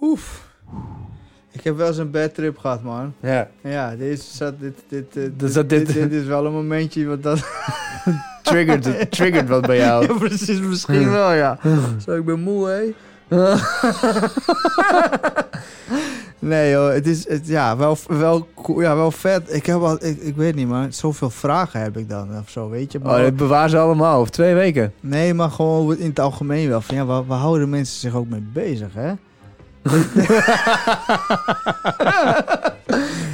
Oef. Ik heb wel eens een bad trip gehad, man. Ja. Ja, dit is wel een momentje wat dat... triggert wat bij jou. Ja, precies, misschien wel, ja. Zo, ik ben moe, hé. Nee, joh, het is wel vet. Ik heb al, ik weet niet, maar zoveel vragen heb ik dan of zo, weet je. Maar dat bewaar ze allemaal, of 2 weken? Nee, maar gewoon in het algemeen wel. Van, ja, waar houden mensen zich ook mee bezig, hè?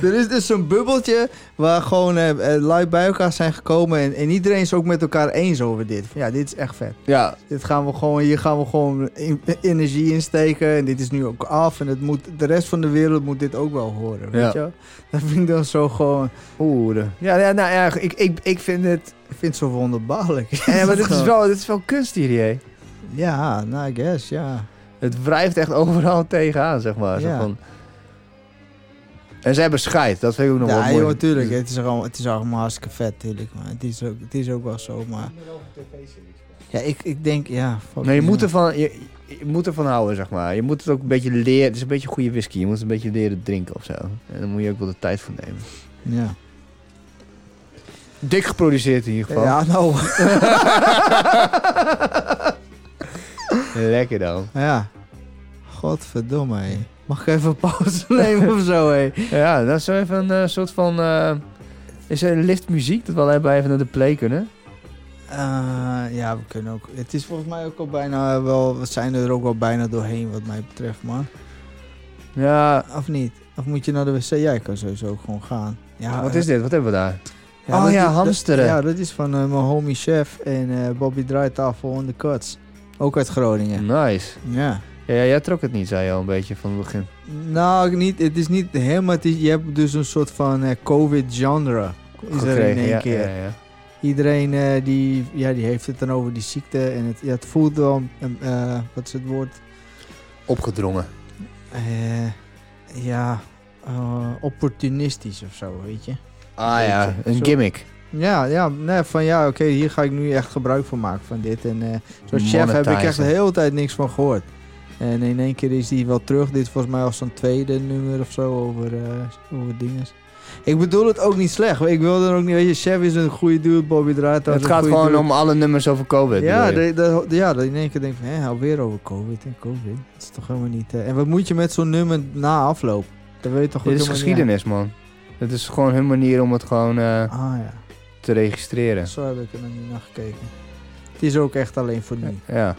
Er is dus zo'n bubbeltje waar gewoon lui bij elkaar zijn gekomen en iedereen is ook met elkaar eens over dit. Ja, dit is echt vet. Ja. Hier gaan we gewoon energie insteken en dit is nu ook af en de rest van de wereld moet dit ook wel horen, weet je? Dat vind ik dan zo gewoon... Ik vind het zo wonderbaarlijk. Ja, maar dit is wel kunst hier, hè? Ja, nou, I guess, ja. Yeah. Het wrijft echt overal tegenaan, zeg maar. Ja. Zo van... En ze hebben scheid, dat vind ik ook nog wel mooi. Ja, natuurlijk. Het is allemaal hartstikke vet, natuurlijk. Het is ook wel zo, maar... Ja, ik denk, ja... Nee, je moet ervan houden, zeg maar. Je moet het ook een beetje leren... Het is een beetje goede whisky. Je moet het een beetje leren drinken of zo. En dan moet je ook wel de tijd voor nemen. Ja. Dik geproduceerd in ieder geval. Ja, nou... Lekker dan. Ja. Godverdomme, hé. Mag ik even een pauze nemen of zo, hé? Ja, dat is zo even een soort van... Is er een lift muziek dat we allebei even naar de play kunnen? Ja, we kunnen ook. Het is volgens mij ook al bijna wel... We zijn er ook wel bijna doorheen, wat mij betreft, man. Ja. Of niet? Of moet je naar de wc? Ja, ik kan sowieso ook gewoon gaan. Ja, wat is dit? Wat hebben we daar? Ja, hamsteren. Dat is van mijn homie Chef en Bobby Draaitafel en de Cuts. Ook uit Groningen. Nice. Ja. Ja, jij trok het niet, zei je al een beetje van het begin. Nou, niet, het is niet helemaal... je hebt dus een soort van COVID-genre. Is er in één keer. Ja. Iedereen die heeft het dan over die ziekte. En het voelt wel... wat is het woord? Opgedrongen. Opportunistisch of zo, weet je. Ah weet ja, je, een soort gimmick. Ja, nee, van ja, oké, hier ga ik nu echt gebruik van maken van dit. En zo'n Chef heb ik echt de hele tijd niks van gehoord. En in één keer is die wel terug. Dit is volgens mij als zo'n tweede nummer of zo over dingen. Ik bedoel het ook niet slecht. Ik wil er ook niet, weet je, Chef is een goede dude, Bobby Draait. Het gaat gewoon om alle nummers over COVID. Ja, dat in één keer denk ik van, alweer over COVID en COVID. Dat is toch helemaal niet... En wat moet je met zo'n nummer na afloop? Dat weet je toch. Dit is geschiedenis, man. Het is gewoon hun manier om het gewoon... te registreren. Zo heb ik er nog niet naar gekeken. Het is ook echt alleen voor nu. Ja.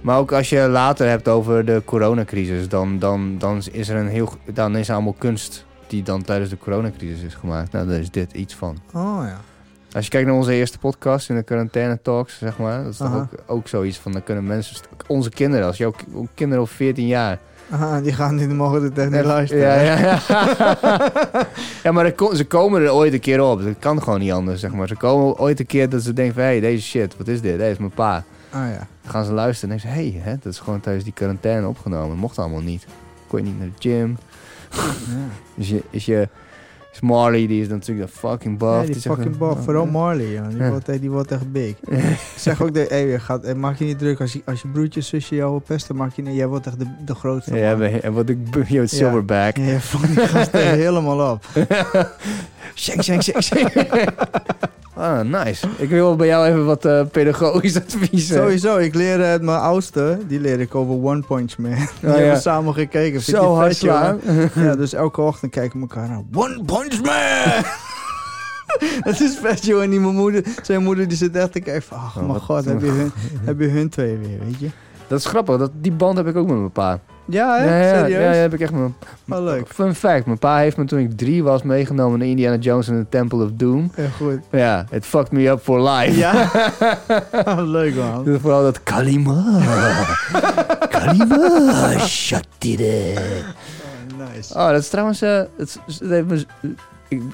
Maar ook als je later hebt over de coronacrisis, dan is er allemaal kunst die dan tijdens de coronacrisis is gemaakt. Nou, daar is dit iets van. Oh ja. Als je kijkt naar onze eerste podcast in de quarantaine talks, zeg maar, dat is toch ook zoiets van, dan kunnen mensen, onze kinderen, als jouw kinderen over 14 jaar. Aha, die gaan niet mogen de techniek luisteren. Ja. Ja, maar ze komen er ooit een keer op. Dat kan gewoon niet anders, zeg maar. Ze komen ooit een keer dat ze denken van... Hé, deze shit, wat is dit? Dit is mijn pa. Dan gaan ze luisteren en denken ze... Hé, dat is gewoon tijdens die quarantaine opgenomen. Dat mocht allemaal niet. Kon je niet naar de gym. Dus Marley, die is natuurlijk de fucking buff. Ja, die fucking buff. Vooral Marley, man. Die wordt echt big. Ik zeg ook, maak je niet druk. Als je broertje, zusje jou wil pesten, jij wordt echt de grootste. Ja, en wat ik het silverback. Ja, van die gasten helemaal op. Shake. Ah, nice. Ik wil bij jou even wat pedagogisch advies. Sowieso, ik leer het mijn oudste. Die leer ik over One Punch Man. Die hebben we samen gekeken. Vind zo hard klaar. Ja, dus elke ochtend kijken we elkaar naar One Punch Man. Dat is vet, joh. En zijn moeder die zit echt te kijken van... Oh, mijn god, heb je hun twee weer, weet je. Dat is grappig. Die band heb ik ook met mijn pa. Ja, hè? Ja, serieus? Ja, heb ik echt mijn... Oh, leuk. Fun fact, mijn pa heeft me toen ik 3 was meegenomen naar Indiana Jones en de Temple of Doom. Heel goed. Ja, it fucked me up for life. Ja? Oh, leuk, man. Dus vooral dat Kalima, Shatire. Oh, nice. Oh, dat is trouwens... dat heeft me...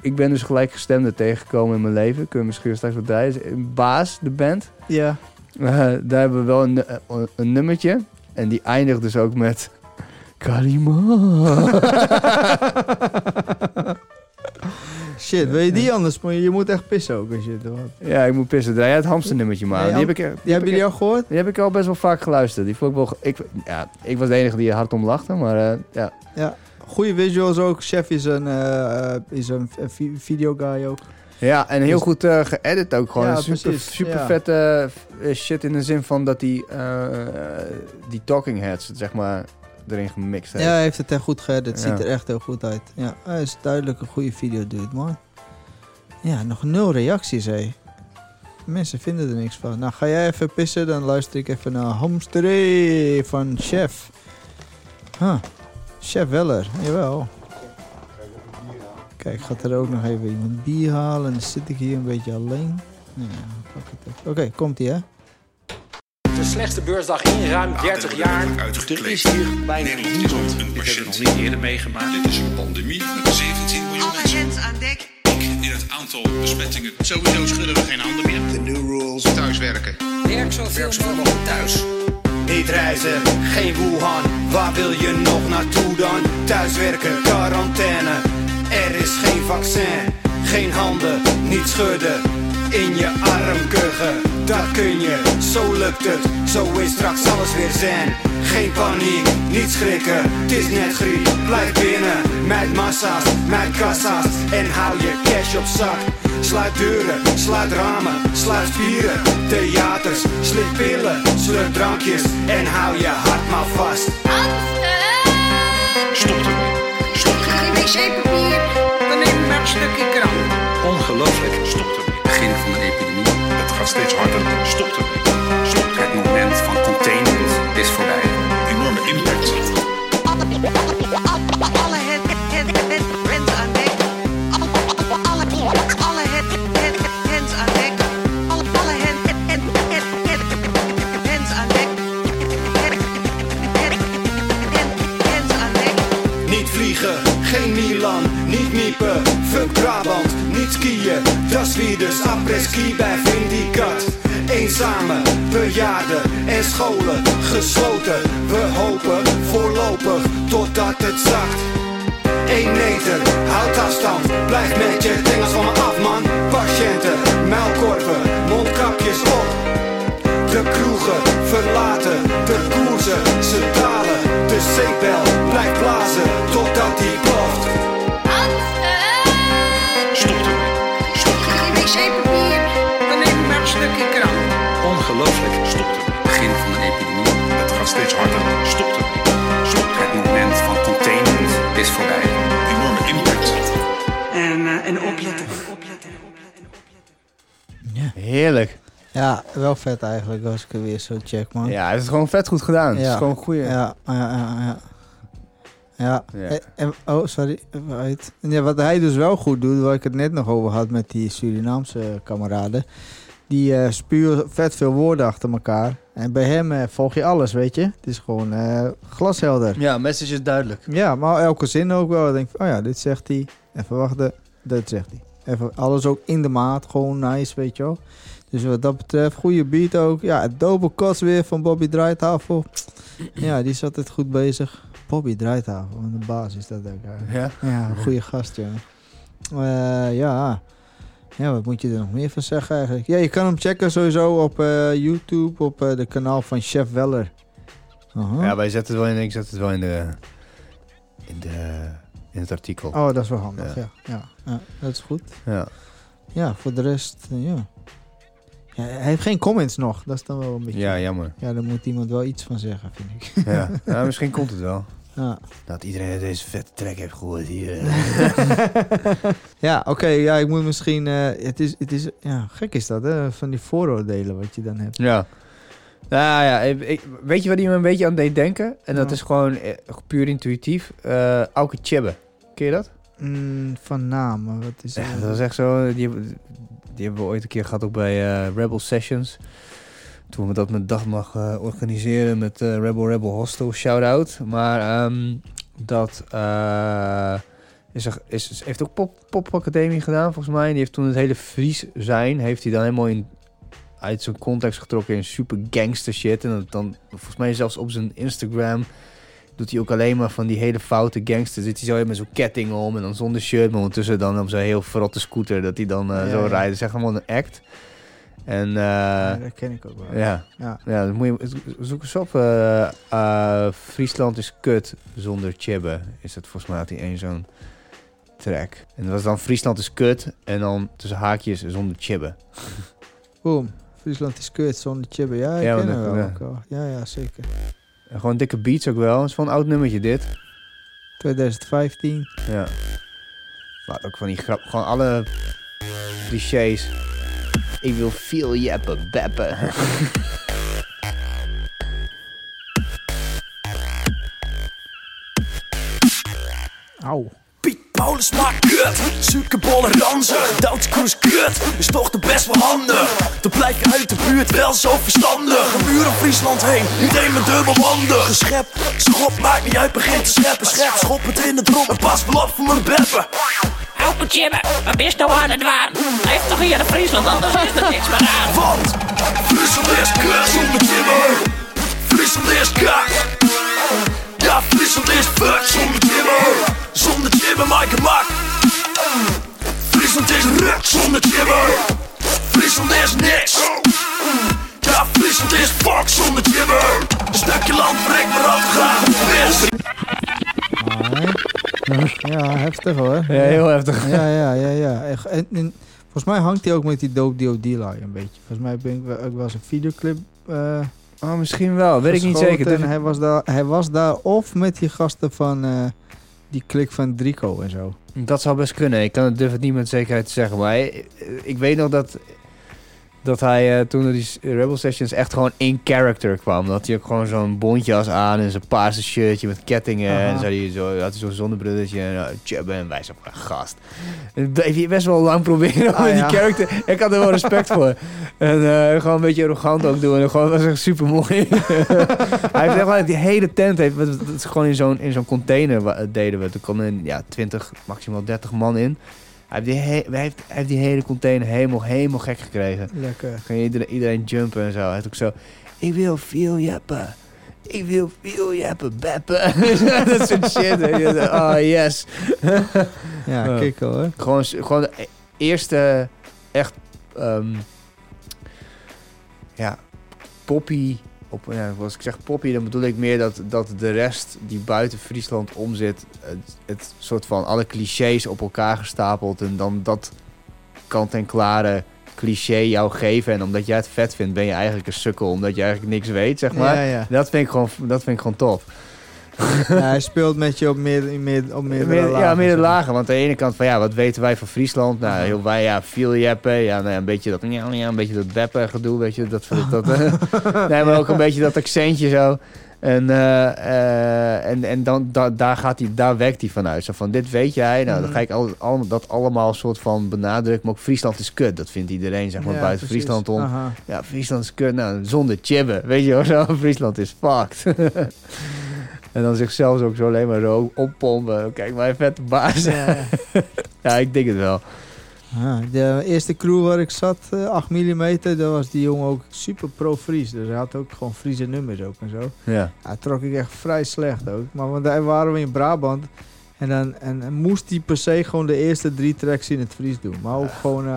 Ik ben dus gelijkgestemden tegengekomen in mijn leven. Kun je misschien straks wat bij. Baas, de band. Ja. Daar hebben we wel een nummertje. En die eindigt dus ook met... Kalima. Shit, wil je die anders? Je moet echt pissen ook als je het doet. Ja, ik moet pissen. Draai jij het hamsternummertje maar. Nee, die hebben jullie al gehoord? Die heb ik al best wel vaak geluisterd. Die vond ik wel... Ik was de enige die hard om lachte, maar ja. Ja, goede visuals ook. Chef is een video guy ook. Ja, en heel goed geëdit ook gewoon. Ja, super vette shit in de zin van dat die talking heads, zeg maar... erin gemixt heeft. Ja, hij heeft het echt goed gered. Het ziet er echt heel goed uit. Ja, hij is duidelijk een goede video, dude, man. Ja, nog 0 reacties, hé. Mensen vinden er niks van. Nou, ga jij even pissen, dan luister ik even naar Hamstray van Chef. Huh. Chef Weller, jawel. Kijk, gaat er ook nog even iemand bier halen. En dan zit ik hier een beetje alleen. Ja, pak het even. Oké, komt-ie, hè. De slechtste beursdag in ruim 30 jaar. Er is hier bijna niemand. Dit hebben we nog niet eerder meegemaakt. Dit is een pandemie met 17 miljoen mensen. Alle hands aan dek. In het aantal besmettingen. Sowieso schudden we geen handen meer. The new rules. Thuiswerken. Werk zoveel mogelijk thuis. Niet reizen, geen Wuhan. Waar wil je nog naartoe dan? Thuiswerken, quarantaine. Er is geen vaccin. Geen handen, niet schudden. In je arm kuggen, dat kun je, zo lukt het, zo is straks alles weer zen. Geen paniek, niet schrikken, het is net griep, blijf binnen. Met massa's, met kassa's en hou je cash op zak. Sluit deuren, sluit ramen, sluit spieren, theaters, slik pillen, slurp drankjes en hou je hart maar vast. Stop naar de wc-papier, dan neem ik maar een stukje krant. Ongelooflijk, stop ermee. Begin van de epidemie. Het gaat steeds harder. Stopt ermee. Stopt het moment van containment is voorbij. Enorme impact. Alle hands aan dek. Alle hands aan dek. Alle hands aan dek. Niet vliegen, geen Milan, niet miepen, fuck Brabant. Niet skiën, dat is wie dus après-ski bij Vindicat. Eenzame, bejaarden en scholen gesloten. We hopen voorlopig totdat het zakt. 1 meter, houd afstand, blijf met je tengels van me af, man. Patiënten, muilkorven, mondkapjes op. De kroegen verlaten, de koersen, ze dalen. De zeepbel blijft blazen totdat die ploft. Wc-papier, dan neem ik maar een stukje krant. Ongelooflijk, stopt het begin van de epidemie. Het gaat steeds harder, stopt het. Stopt het moment van containment is voorbij. Enorme impact. En opletten. Ja. Heerlijk. Ja, wel vet eigenlijk als ik er weer zo check, man. Ja, het is gewoon vet goed gedaan. Ja. Het is gewoon een goeie. Ja. Ja, yeah. Ja, wat hij dus wel goed doet, waar ik het net nog over had met die Surinaamse kameraden, die spuren vet veel woorden achter elkaar. En bij hem volg je alles, weet je. Het is gewoon glashelder. Ja, message is duidelijk. Ja, maar elke zin ook wel. Ik denk van, oh ja, dit zegt hij. Even wachten, dat zegt hij. Even alles ook in de maat, gewoon nice, weet je wel. Dus wat dat betreft, goede beat ook. Ja, het dope kots weer van Bobby Draaitafel. Ja, die zat het goed bezig. Bobby Draaitafel, want de baas is dat ook eigenlijk. Ja, een goede gast, jongen. Ja, wat moet je er nog meer van zeggen eigenlijk? Ja, je kan hem checken sowieso op YouTube, op de kanaal van Chef Weller. Uh-huh. Ja, wij zetten het wel in, ik zet het wel in het artikel. Oh, dat is wel handig, ja. Dat is goed. Ja, voor de rest, ja. Ja, hij heeft geen comments nog, dat is dan wel een beetje... Ja, jammer. Ja, daar moet iemand wel iets van zeggen, vind ik. Ja, nou, misschien komt het wel. Ja. Dat iedereen deze vette track heeft gehoord hier. Ja, oké, ja, ik moet misschien... Het is, ja, gek is dat, hè, van die vooroordelen wat je dan hebt. Ja. Nou ja, weet je wat die me een beetje aan deed denken? En dat is gewoon puur intuïtief. Auke Tjebbe, ken je dat? Van naam, wat is dat? Dat is echt zo... Die hebben we ooit een keer gehad ook bij Rebel Sessions. Toen we dat met Dagmag organiseren met Rebel Hostel, shout-out. Maar dat heeft ook Popacademie gedaan volgens mij. En die heeft toen het hele Fries zijn, heeft hij dan helemaal in uit zijn context getrokken in super gangster shit. En dan volgens mij zelfs op zijn Instagram doet hij ook alleen maar van die hele foute gangsters. Zit hij zo met zo'n ketting om en dan zonder shirt. Maar ondertussen dan op zo'n heel verrotte scooter dat hij dan zo rijdt. Dat is echt helemaal een act. En, ja, dat ken ik ook wel. Ja, ja. Ja, dan moet je, zoek eens op. Friesland is kut zonder Chibbe. Is dat volgens mij had hij één zo'n track. En dat was dan Friesland is kut en dan tussen haakjes zonder Chibbe. Boom. Friesland is kut zonder Chibbe. Ja, ik ken hem wel. Ja, ja, zeker. En gewoon dikke beats ook wel. Het is wel een oud nummertje dit. 2015. Ja. Maar ook van die grap. Gewoon alle clichés. Ik wil veel jeppen, beppen. Auw. Piet Paulus maakt kut. Suikerbollen ranzen. Doodskroes kut. Is toch de best wel handen. Te blijken uit de buurt wel zo verstandig. Een muur om Friesland heen. Iedereen met dubbelhanden. Geschep, schop, maakt niet uit. Begin te scheppen. Schep, schop het in de drop. En pas wel op voor mijn beppen. Open Chibbe, wat is nou aan het waan? Blijf toch hier in Friesland, anders is er niks meer aan. Want Friesland is kut zonder Chibbe. Friesland is kak. Ja, Friesland is fuck zonder Chibbe. Zonder Chibbe maak ik mak. Friesland is ruk zonder Chibbe. Friesland is niks. Ja, Friesland is fuck zonder Chibbe. Een stukje land breekt maar af graag. Ja, heftig hoor. Ja, heel heftig. Ja. En volgens mij hangt hij ook met die Dope D.O.D. line een beetje. Volgens mij ben ik ook wel eens een videoclip... misschien wel, weet ik niet zeker. En hij was daar of met die gasten van die klik van Drico en zo. Dat zou best kunnen. Ik kan het durf het niet met zekerheid te zeggen. Maar ik weet nog dat hij toen door die Rebel Sessions echt gewoon in character kwam. Dat hij ook gewoon zo'n bontjas aan en zo'n paarse shirtje met kettingen. Aha. En had hij zo'n zonnebrilletje en Chibbe en wij zijn gast. En dat heeft hij best wel lang proberen met die character. Ik had er wel respect voor. En gewoon een beetje arrogant ook doen. En gewoon was echt super mooi. Hij heeft echt wel die hele tent. Dat is gewoon in zo'n container deden we. Er konden 20, maximaal 30 man in. Hij heeft die hele container helemaal gek gekregen. Lekker. Ging iedereen jumpen en zo. Hij had ook zo... Ik wil veel jeppen. Ik wil veel jeppen, beppen. Dat soort shit. Oh, yes. Ja, kikkel hoor. Gewoon de eerste echt... poppy... als ik zeg poppy, dan bedoel ik meer dat de rest die buiten Friesland om zit... Het soort van alle clichés op elkaar gestapeld... en dan dat kant-en-klare cliché jou geven. En omdat jij het vet vindt, ben je eigenlijk een sukkel... omdat je eigenlijk niks weet, zeg maar. Ja, ja. Dat vind ik gewoon top. Ja, hij speelt met je op meerdere lagen. Ja, meerdere lagen. Want aan de ene kant van, wat weten wij van Friesland? Nou, heel wij, veel jeppen. Ja, nou, een beetje dat beppen gedoe, weet je. Dat nee, maar ook een beetje dat accentje zo. En dan, daar werkt hij vanuit. Zo van, dit weet jij. Nou, dan ga ik allemaal soort van benadrukken. Maar ook Friesland is kut. Dat vindt iedereen, zeg maar, buiten precies. Friesland om. Aha. Ja, Friesland is kut. Nou, zonder Chibbe. Weet je wel, Friesland is fucked. En dan zichzelf ook zo alleen maar zo oppompen. Kijk, mijn vette baas. Ja, ja, ik denk het wel. Ja, de eerste crew waar ik zat, 8 mm, daar was die jongen ook super pro-Fries. Dus hij had ook gewoon Friese nummers ook en zo. Ja. Hij trok ik echt vrij slecht ook. Maar want daar waren we in Brabant. En moest hij per se gewoon de eerste 3 tracks in het Fries doen. Maar ook gewoon...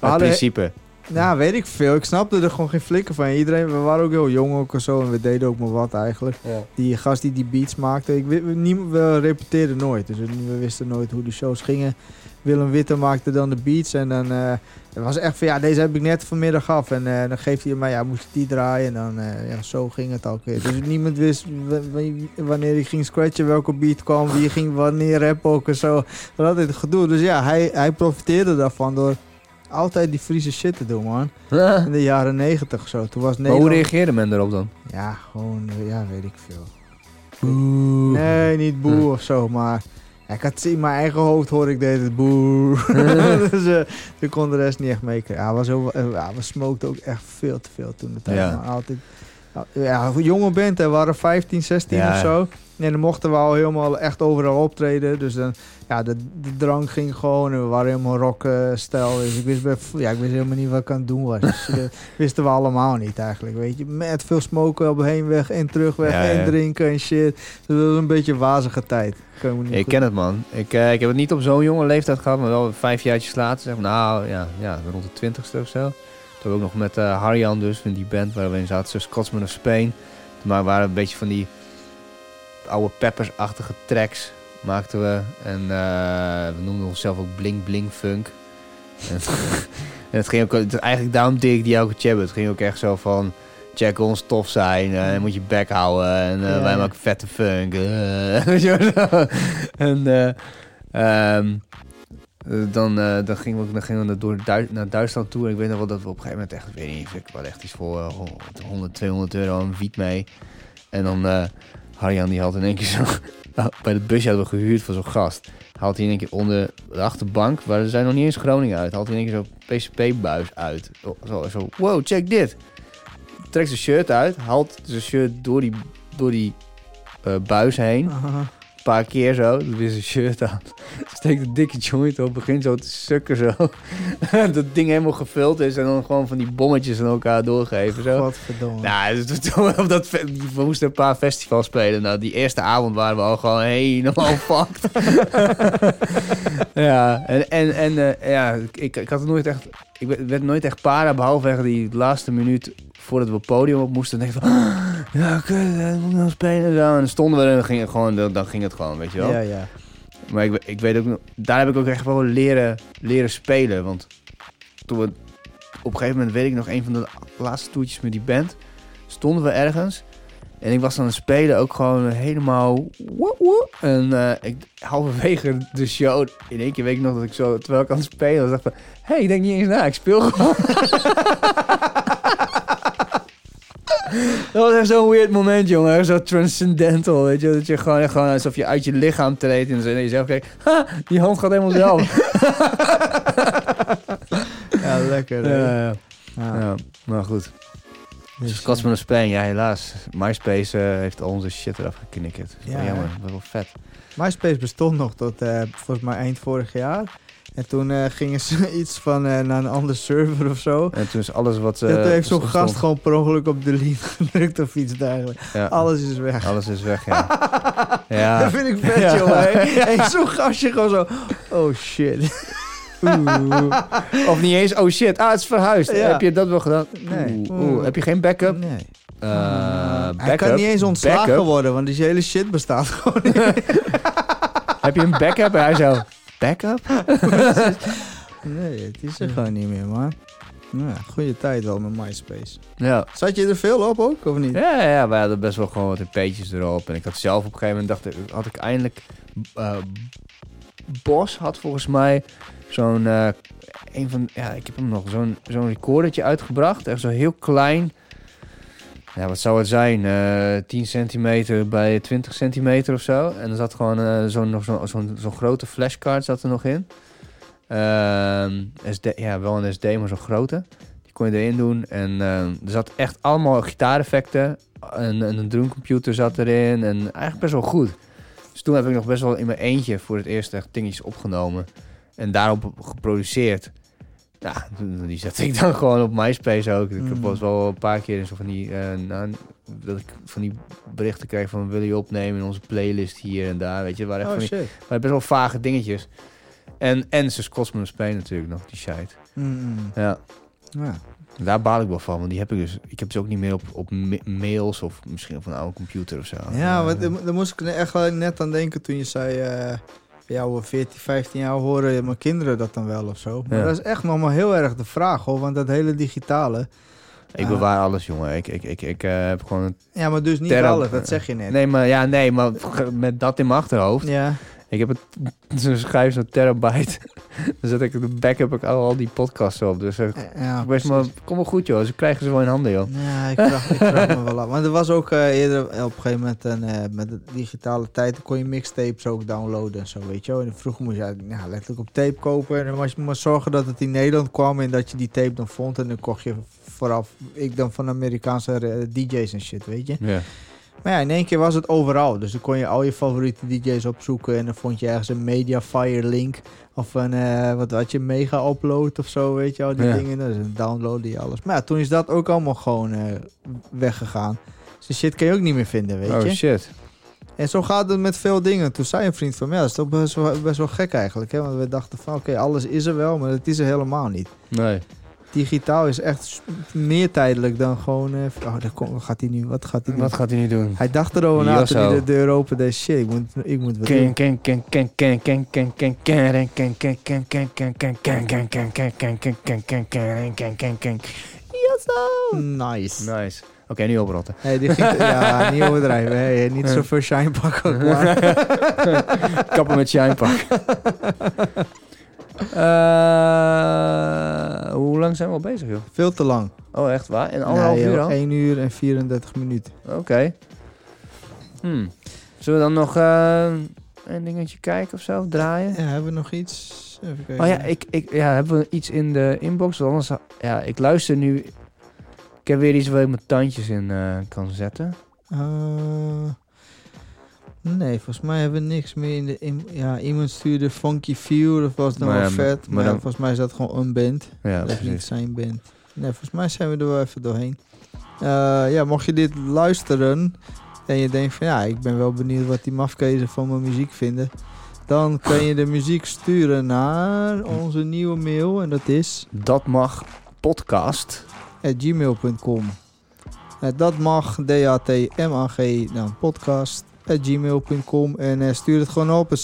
in principe... Nou, weet ik veel. Ik snapte er gewoon geen flikker van. Iedereen, we waren ook heel jong ook en zo. En we deden ook maar wat eigenlijk. Ja. Die gast die beats maakte. We repeteerden nooit. Dus we wisten nooit hoe de shows gingen. Willem Witte maakte dan de beats. En dan het was echt van, deze heb ik net vanmiddag af. En dan geeft hij mij, moest ik die draaien. En dan, zo ging het alweer. Dus niemand wist wanneer ik ging scratchen, welke beat kwam. Wie ging wanneer rappen ook en zo. Dat had het gedoe. Dus ja, hij profiteerde daarvan door... altijd die Friese shit te doen, man. Ja. In de jaren 90 zo. Toen was Nederland... Maar hoe reageerde men erop dan? Ja, gewoon... Ja, weet ik veel. Boe. Nee, niet boe of zo, maar... Ja, ik had in mijn eigen hoofd hoor ik deed het boe. Dus toen kon de rest niet echt meekrijgen. Ja, we smokten ook echt veel te veel toen de tijd. Ja. Altijd... ja, jonge band, we waren 15, 16 ja. of zo. En dan mochten we al helemaal echt overal optreden. Dus dan, ja, de drank ging gewoon. En we waren helemaal rockstijl. Dus ik wist helemaal niet wat ik aan het doen was. Dus, wisten we allemaal niet eigenlijk, weet je. Met veel smoken op heenweg en terugweg en drinken en shit. Dus dat was een beetje wazige tijd. Ik ken het, man. Ik heb het niet op zo'n jonge leeftijd gehad, maar wel 5 jaartjes later. Zeg maar, nou, ja, rond de 20ste of zo. Toen ook nog met Harian dus, van die band waar we in zaten. Zo Scotsman of Spain. Maar we waren een beetje van die oude Peppers-achtige tracks maakten we. En we noemden onszelf ook Bling Bling Funk. En het ging ook... Eigenlijk daarom deed ik die elke chabber. Het ging ook echt zo van... Check ons tof zijn. Moet je bek houden. En wij maken vette funk. Dan gingen we naar Duitsland toe. En ik weet nog wel dat we op een gegeven moment echt... weet niet, ik had echt iets voor €100, €200 een wiet mee. En dan... Harjan die had in één keer zo... bij het busje hadden we gehuurd voor zo'n gast. Haalt hij in één keer onder de achterbank... waar ze zijn nog niet eens Groningen uit. Haalt hij in één keer zo'n PCP-buis uit. Zo, wow, check dit. Trekt zijn shirt uit. Haalt zijn shirt door die buis heen. Een paar keer zo. Doet weer zijn shirt aan. Steekt een dikke joint op. Begint zo te sukken zo. Dat ding helemaal gevuld is. En dan gewoon van die bommetjes aan elkaar doorgeven. Zo. Godverdomme. Nou, we moesten een paar festivals spelen. Nou, die eerste avond waren we al gewoon helemaal fucked. Ja, ik had het nooit echt... Ik werd nooit echt para, behalve die laatste minuut voordat we op het podium op moesten. En ik dacht van, ja, kut, moet ik nou spelen? En dan stonden we en dan ging het gewoon, weet je wel. Ja, ja. Maar ik weet ook, daar heb ik ook echt wel leren spelen. Want toen we, op een gegeven moment weet ik nog, een van de laatste toertjes met die band, stonden we ergens. En ik was dan aan het spelen ook gewoon helemaal... En halverwege de show, in één keer weet ik nog dat ik zo... terwijl ik aan het spelen was, dacht van... Hé, ik denk niet eens na, ik speel gewoon. Dat was echt zo'n weird moment, jongen. Zo transcendental, weet je. Dat je gewoon alsof je uit je lichaam treedt en jezelf kijkt... Ha, die hand gaat helemaal zelf. Ja, lekker. Ja, maar goed. Dus Scotsman of Spain, ja helaas. MySpace heeft al onze shit eraf geknikkerd. Ja, jammer, dat was wel vet. MySpace bestond nog tot volgens mij eind vorig jaar. En toen gingen ze iets van naar een andere server of zo. En toen is alles wat... toen heeft zo'n gast gewoon per ongeluk op delete gedrukt of iets dergelijks. Ja. Alles is weg. Alles is weg, ja. Ja. Dat vind ik vet, joh. En zo'n gastje gewoon zo... Oh shit. Oeh. Of niet eens, oh shit, het is verhuisd. Ja. Heb je dat wel gedaan? Nee. Oeh. Heb je geen backup? Nee. Hij kan niet eens ontslagen worden, want die hele shit bestaat gewoon niet. Heb je een backup? En hij zo, backup? Nee, het is er gewoon niet meer, man. Nou, goede tijd wel met MySpace. Ja. Zat je er veel op ook, of niet? Ja, wij hadden best wel gewoon wat peetjes erop. En ik had zelf op een gegeven moment, had ik eindelijk... Bos had volgens mij... Zo'n, een van, ja, ik heb hem nog, zo'n recordertje uitgebracht. Echt zo heel klein. Ja, wat zou het zijn? 10 centimeter bij 20 centimeter of zo. En er zat gewoon zo'n grote flashcard zat er nog in. SD, ja, wel een SD, maar zo'n grote. Die kon je erin doen. En er zat echt allemaal gitaareffecten. En een drumcomputer zat erin. En eigenlijk best wel goed. Dus toen heb ik nog best wel in mijn eentje voor het eerst echt dingetjes opgenomen. En daarop geproduceerd. Nou, die zette ik dan gewoon op MySpace ook. Ik heb wel een paar keer zo van die... dat ik van die berichten kreeg van... wil je opnemen in onze playlist hier en daar. Weet je, waar echt waren best wel vage dingetjes. En ze Scotsman of Spain natuurlijk nog, die shite. Ja. Daar baal ik wel van, want die heb ik dus... Ik heb ze ook niet meer op mails of misschien op een oude computer of zo. Ja, maar daar moest ik echt net aan denken toen je zei... Ja, 14, 15 jaar horen mijn kinderen dat dan wel of zo. Maar dat is echt nog maar heel erg de vraag, hoor. Want dat hele digitale... Ik bewaar alles, jongen. Ik heb gewoon... Ja, maar dus niet alles, dat zeg je net. Nee, maar met dat in mijn achterhoofd... Ja. Ik heb het zo'n schijf, zo'n terabyte. Dan zet ik de backup ik al die podcasts op. Dus ja, best maar, kom wel goed joh, ze krijgen ze wel in handen joh. Ja, ik vraag me wel af. Want er was ook eerder op een gegeven moment met de digitale tijd kon je mixtapes ook downloaden en zo, weet je wel. En vroeger moest je letterlijk op tape kopen. En dan moest je maar zorgen dat het in Nederland kwam en dat je die tape dan vond. En dan kocht je vooraf, ik dan van Amerikaanse DJ's en shit, weet je. Yeah. Maar ja, in één keer was het overal. Dus dan kon je al je favoriete DJ's opzoeken. En dan vond je ergens een Mediafire link. Of een, wat had je, mega upload of zo, weet je al die dingen. Dus dan downloadde je alles. Maar ja, toen is dat ook allemaal gewoon weggegaan. Dus die shit kan je ook niet meer vinden, weet je. Oh shit. En zo gaat het met veel dingen. Toen zei een vriend van mij, dat is toch best wel gek eigenlijk. Hè? Want we dachten van, oké, alles is er wel, maar het is er helemaal niet. Nee. Digitaal is echt meer tijdelijk dan gewoon... Wat gaat hij nu doen? Hij dacht erover na toen hij de deur opende. Deze shit, ik moet wat doen. Nice. Oké, nu oprotten. Hey, ja, niet overdrijven. Hey, niet zo voor shine pak ook. Kappen met shine pak. Hoe lang zijn we al bezig, joh? Veel te lang. Oh, echt waar? En anderhalf uur al? 1 uur en 34 minuten. Oké. Zullen we dan nog een dingetje kijken of zo? Draaien? Ja, hebben we nog iets? Even kijken. Oh ja, hebben we iets in de inbox? Want anders, ja, ik luister nu... Ik heb weer iets waar ik mijn tandjes in kan zetten. Nee, volgens mij hebben we niks meer in de... iemand stuurde Funky Feel, dat was dan wel vet. Maar dan, volgens mij is dat gewoon een band. Ja, dat is niet zijn band. Nee, volgens mij zijn we er wel even doorheen. Mocht je dit luisteren en je denkt van... Ja, ik ben wel benieuwd wat die mafkezen van mijn muziek vinden. Dan kan je de muziek sturen naar onze nieuwe mail. En dat is... datmagpodcast@gmail.com Dat mag, DATMAG, dan podcast... @gmail.com en stuur het gewoon op en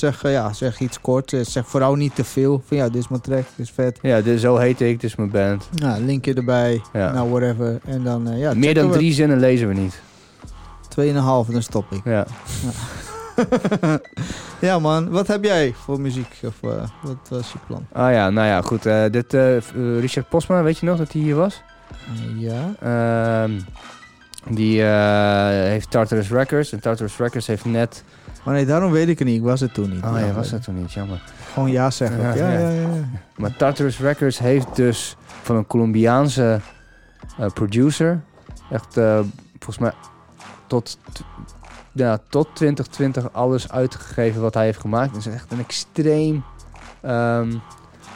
zeg iets kort. Zeg vooral niet te veel. Van ja, dit is mijn track, dit is vet. Ja, zo heet ik, dit is mijn band. Nou, linkje erbij, whatever. En dan, meer dan 3 zinnen lezen we niet. 2,5, dan stop ik. Ja. Ja man, wat heb jij voor muziek? Of wat was je plan? Ah ja, nou ja, goed. Richard Postma, weet je nog dat hij hier was? Ja. Die heeft Tartarus Records. En Tartarus Records heeft net... Maar nee, daarom weet ik het niet. Ik was het toen niet. Oh ja, was het toen niet. Jammer. Gewoon ja zeggen. Ja. Maar Tartarus Records heeft dus van een Colombiaanse producer... echt volgens mij tot 2020 alles uitgegeven wat hij heeft gemaakt. Dat is echt een extreem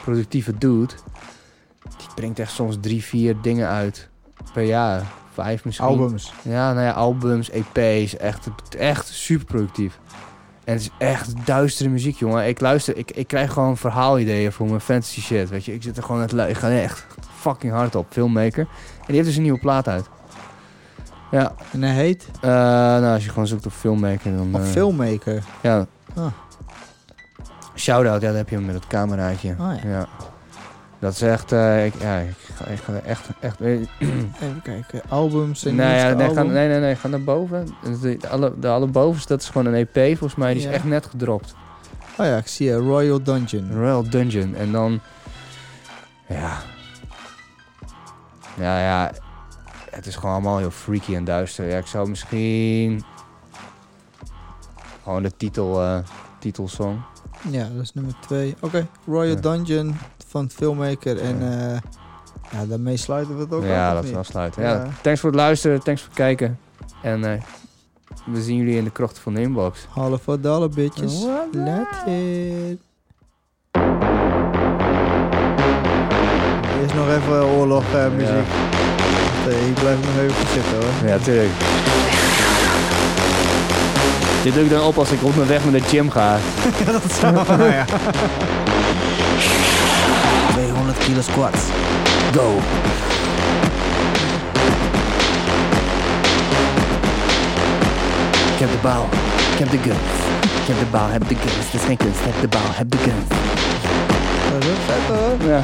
productieve dude. Die brengt echt soms 3-4 dingen uit per jaar... 5 misschien. Albums. Ja, nou ja, albums, EP's. Echt super productief. En het is echt duistere muziek, jongen. Ik krijg gewoon verhaalideeën voor mijn fantasy shit, weet je. Ik zit er gewoon ik ga echt fucking hard op. Filmmaker. En die heeft dus een nieuwe plaat uit. Ja. En hij heet? Als je gewoon zoekt op Filmmaker, dan... Filmmaker? Ja. Ah. Shoutout, ja, daar heb je hem met dat cameraatje. Oh, ja. Dat is echt... ik ga er echt... Even kijken. Albums en album. Nee. Ga naar boven. De allerbovenste, dat is gewoon een EP volgens mij. Die is echt net gedropt. Oh ja, ik zie Royal Dungeon. En dan... Ja. Nou ja. Het is gewoon allemaal heel freaky en duister. Ja, ik zou misschien... Gewoon de titelsong. Ja, dat is nummer 2. Oké, Royal Dungeon... van Filmmaker en daarmee sluiten we het ook af. Dat we afsluiten. Ja. Thanks voor het luisteren, thanks voor het kijken en we zien jullie in de krochten van de inbox. Half voor dollar bitches. Laat it. Eerst nog even oorlog muziek. Ja. Ik blijf nog even zitten hoor. Ja, tuurlijk. Dit doe ik dan op als ik op mijn weg naar de gym ga. Ja, dat is wel, ja. 200 kilo squats. Go! Ik heb de bal, ik heb de guns. Ik heb de bal, heb de guns. Het is geen kunst, heb de bal, heb de guns. Dat is vet hoor. Ja.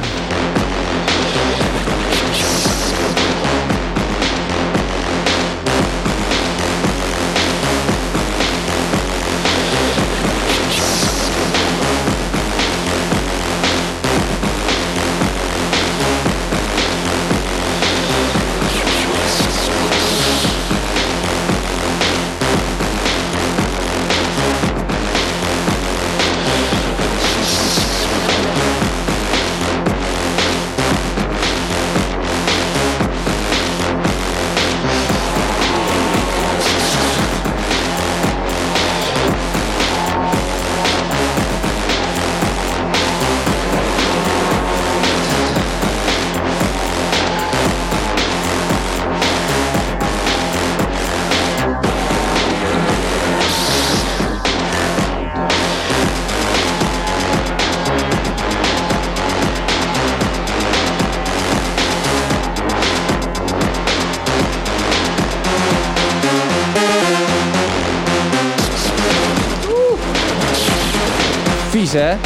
deze, hè.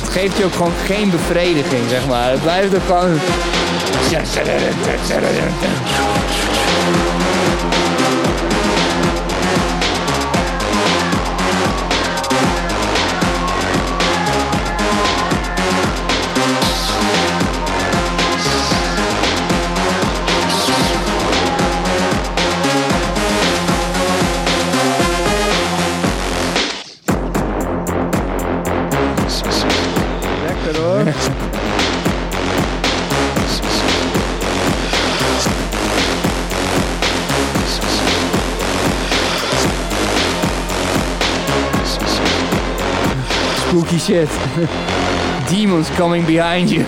Het geeft je ook gewoon geen bevrediging, zeg maar. Het blijft ook gewoon... Spooky shit. Demons coming behind you.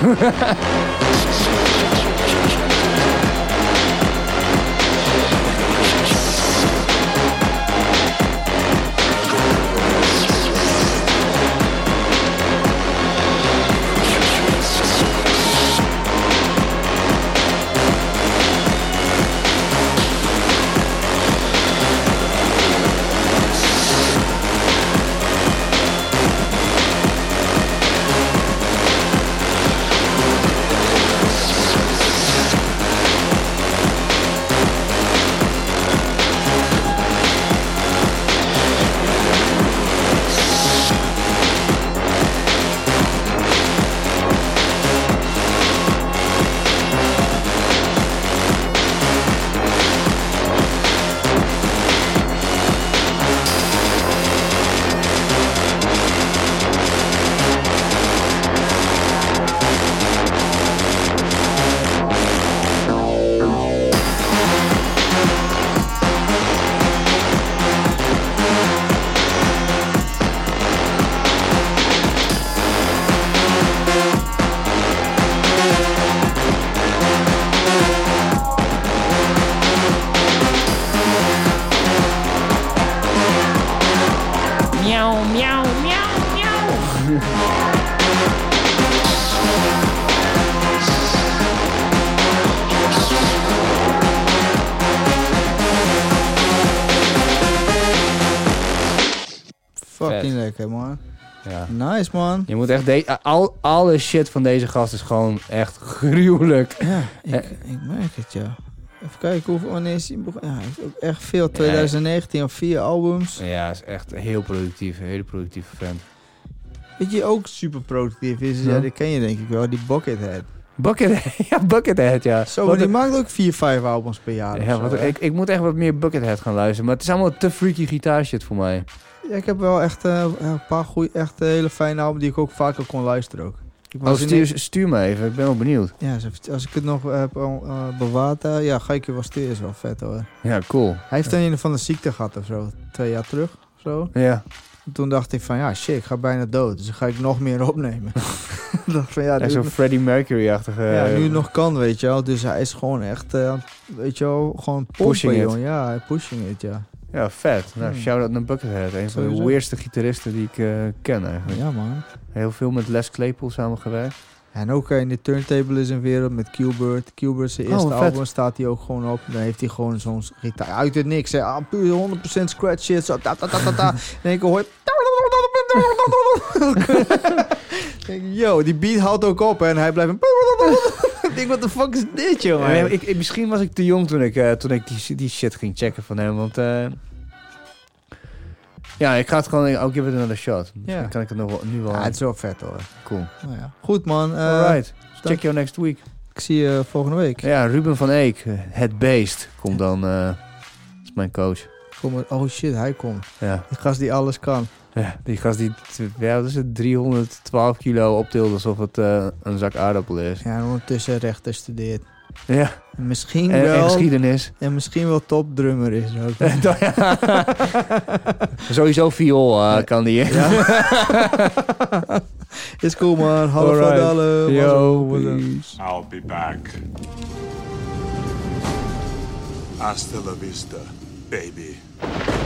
Nice, man. Je moet echt alle shit van deze gast is gewoon echt gruwelijk. Ja, ik merk het, ja. Even kijken hoeveel wanneer is hij begonnen. Ja, hij heeft ook echt veel. 2019 of 4 albums. Ja, is echt heel productief. Een hele productieve fan. Weet je ook super productief is? Ja, die ken je denk ik wel. Die Buckethead. Buckethead, ja. Zo, maar die maakt ook 4-5 albums per jaar. Ja, zo, ik moet echt wat meer Buckethead gaan luisteren. Maar het is allemaal te freaky gitaarshit voor mij. Ja, ik heb wel echt een paar goede, echt hele fijne albums die ik ook vaker kon luisteren ook. Stuur me even, ik ben wel benieuwd. Ja, als ik het nog heb bewaard, ga ik je wel sturen, is wel vet hoor. Ja, cool. Hij heeft een van de ziekte gehad of zo, 2 jaar terug of zo. Ja. Toen dacht ik van, ja shit, ik ga bijna dood, dus dan ga ik nog meer opnemen. Dacht van, ja, zo'n Freddie Mercury-achtige... Ja, nu nog kan, weet je wel. Dus hij is gewoon echt, weet je wel, gewoon pushing it. Ja, pushing it, ja. Ja, vet. Nou, shout-out naar Buckethead. Een van de weirdste gitaristen die ik ken eigenlijk. Ja, man. Heel veel met Les Claypool samengewerkt. En ook in de turntable is een wereld met Q-Bird. Q-Bird, zijn eerste album, staat hij ook gewoon op. Dan heeft hij gewoon zo'n gitaar uit het niks. Hè. Puur 100% scratch shit. Zo, ta-ta-ta-ta-ta. En ik hoor... Yo, die beat houdt ook op en hij blijft... Ik denk, what the fuck is dit, jongen? Ja, misschien was ik te jong toen ik die shit ging checken van hem, want... Ja, ik ga het gewoon... I'll give it another shot. Misschien kan ik het nu wel... Ja, het is wel vet, hoor. Cool. Nou, ja. Goed, man. Alright. Check you next week. Ik zie je volgende week. Ja, Ruben van Eek, het beest, komt dan... Dat is mijn coach. Oh shit, hij komt. Ja. Die gast die alles kan. Ja, die gast die 312 kilo optilde alsof het een zak aardappel is. Ja, en ondertussen rechten studeert. Ja. En misschien wel... En geschiedenis. En misschien wel topdrummer is ook. Sowieso viool kan die. Ja. Is cool, man. Hallo van alle. Yo, peace. I'll be back. Hasta la vista, baby.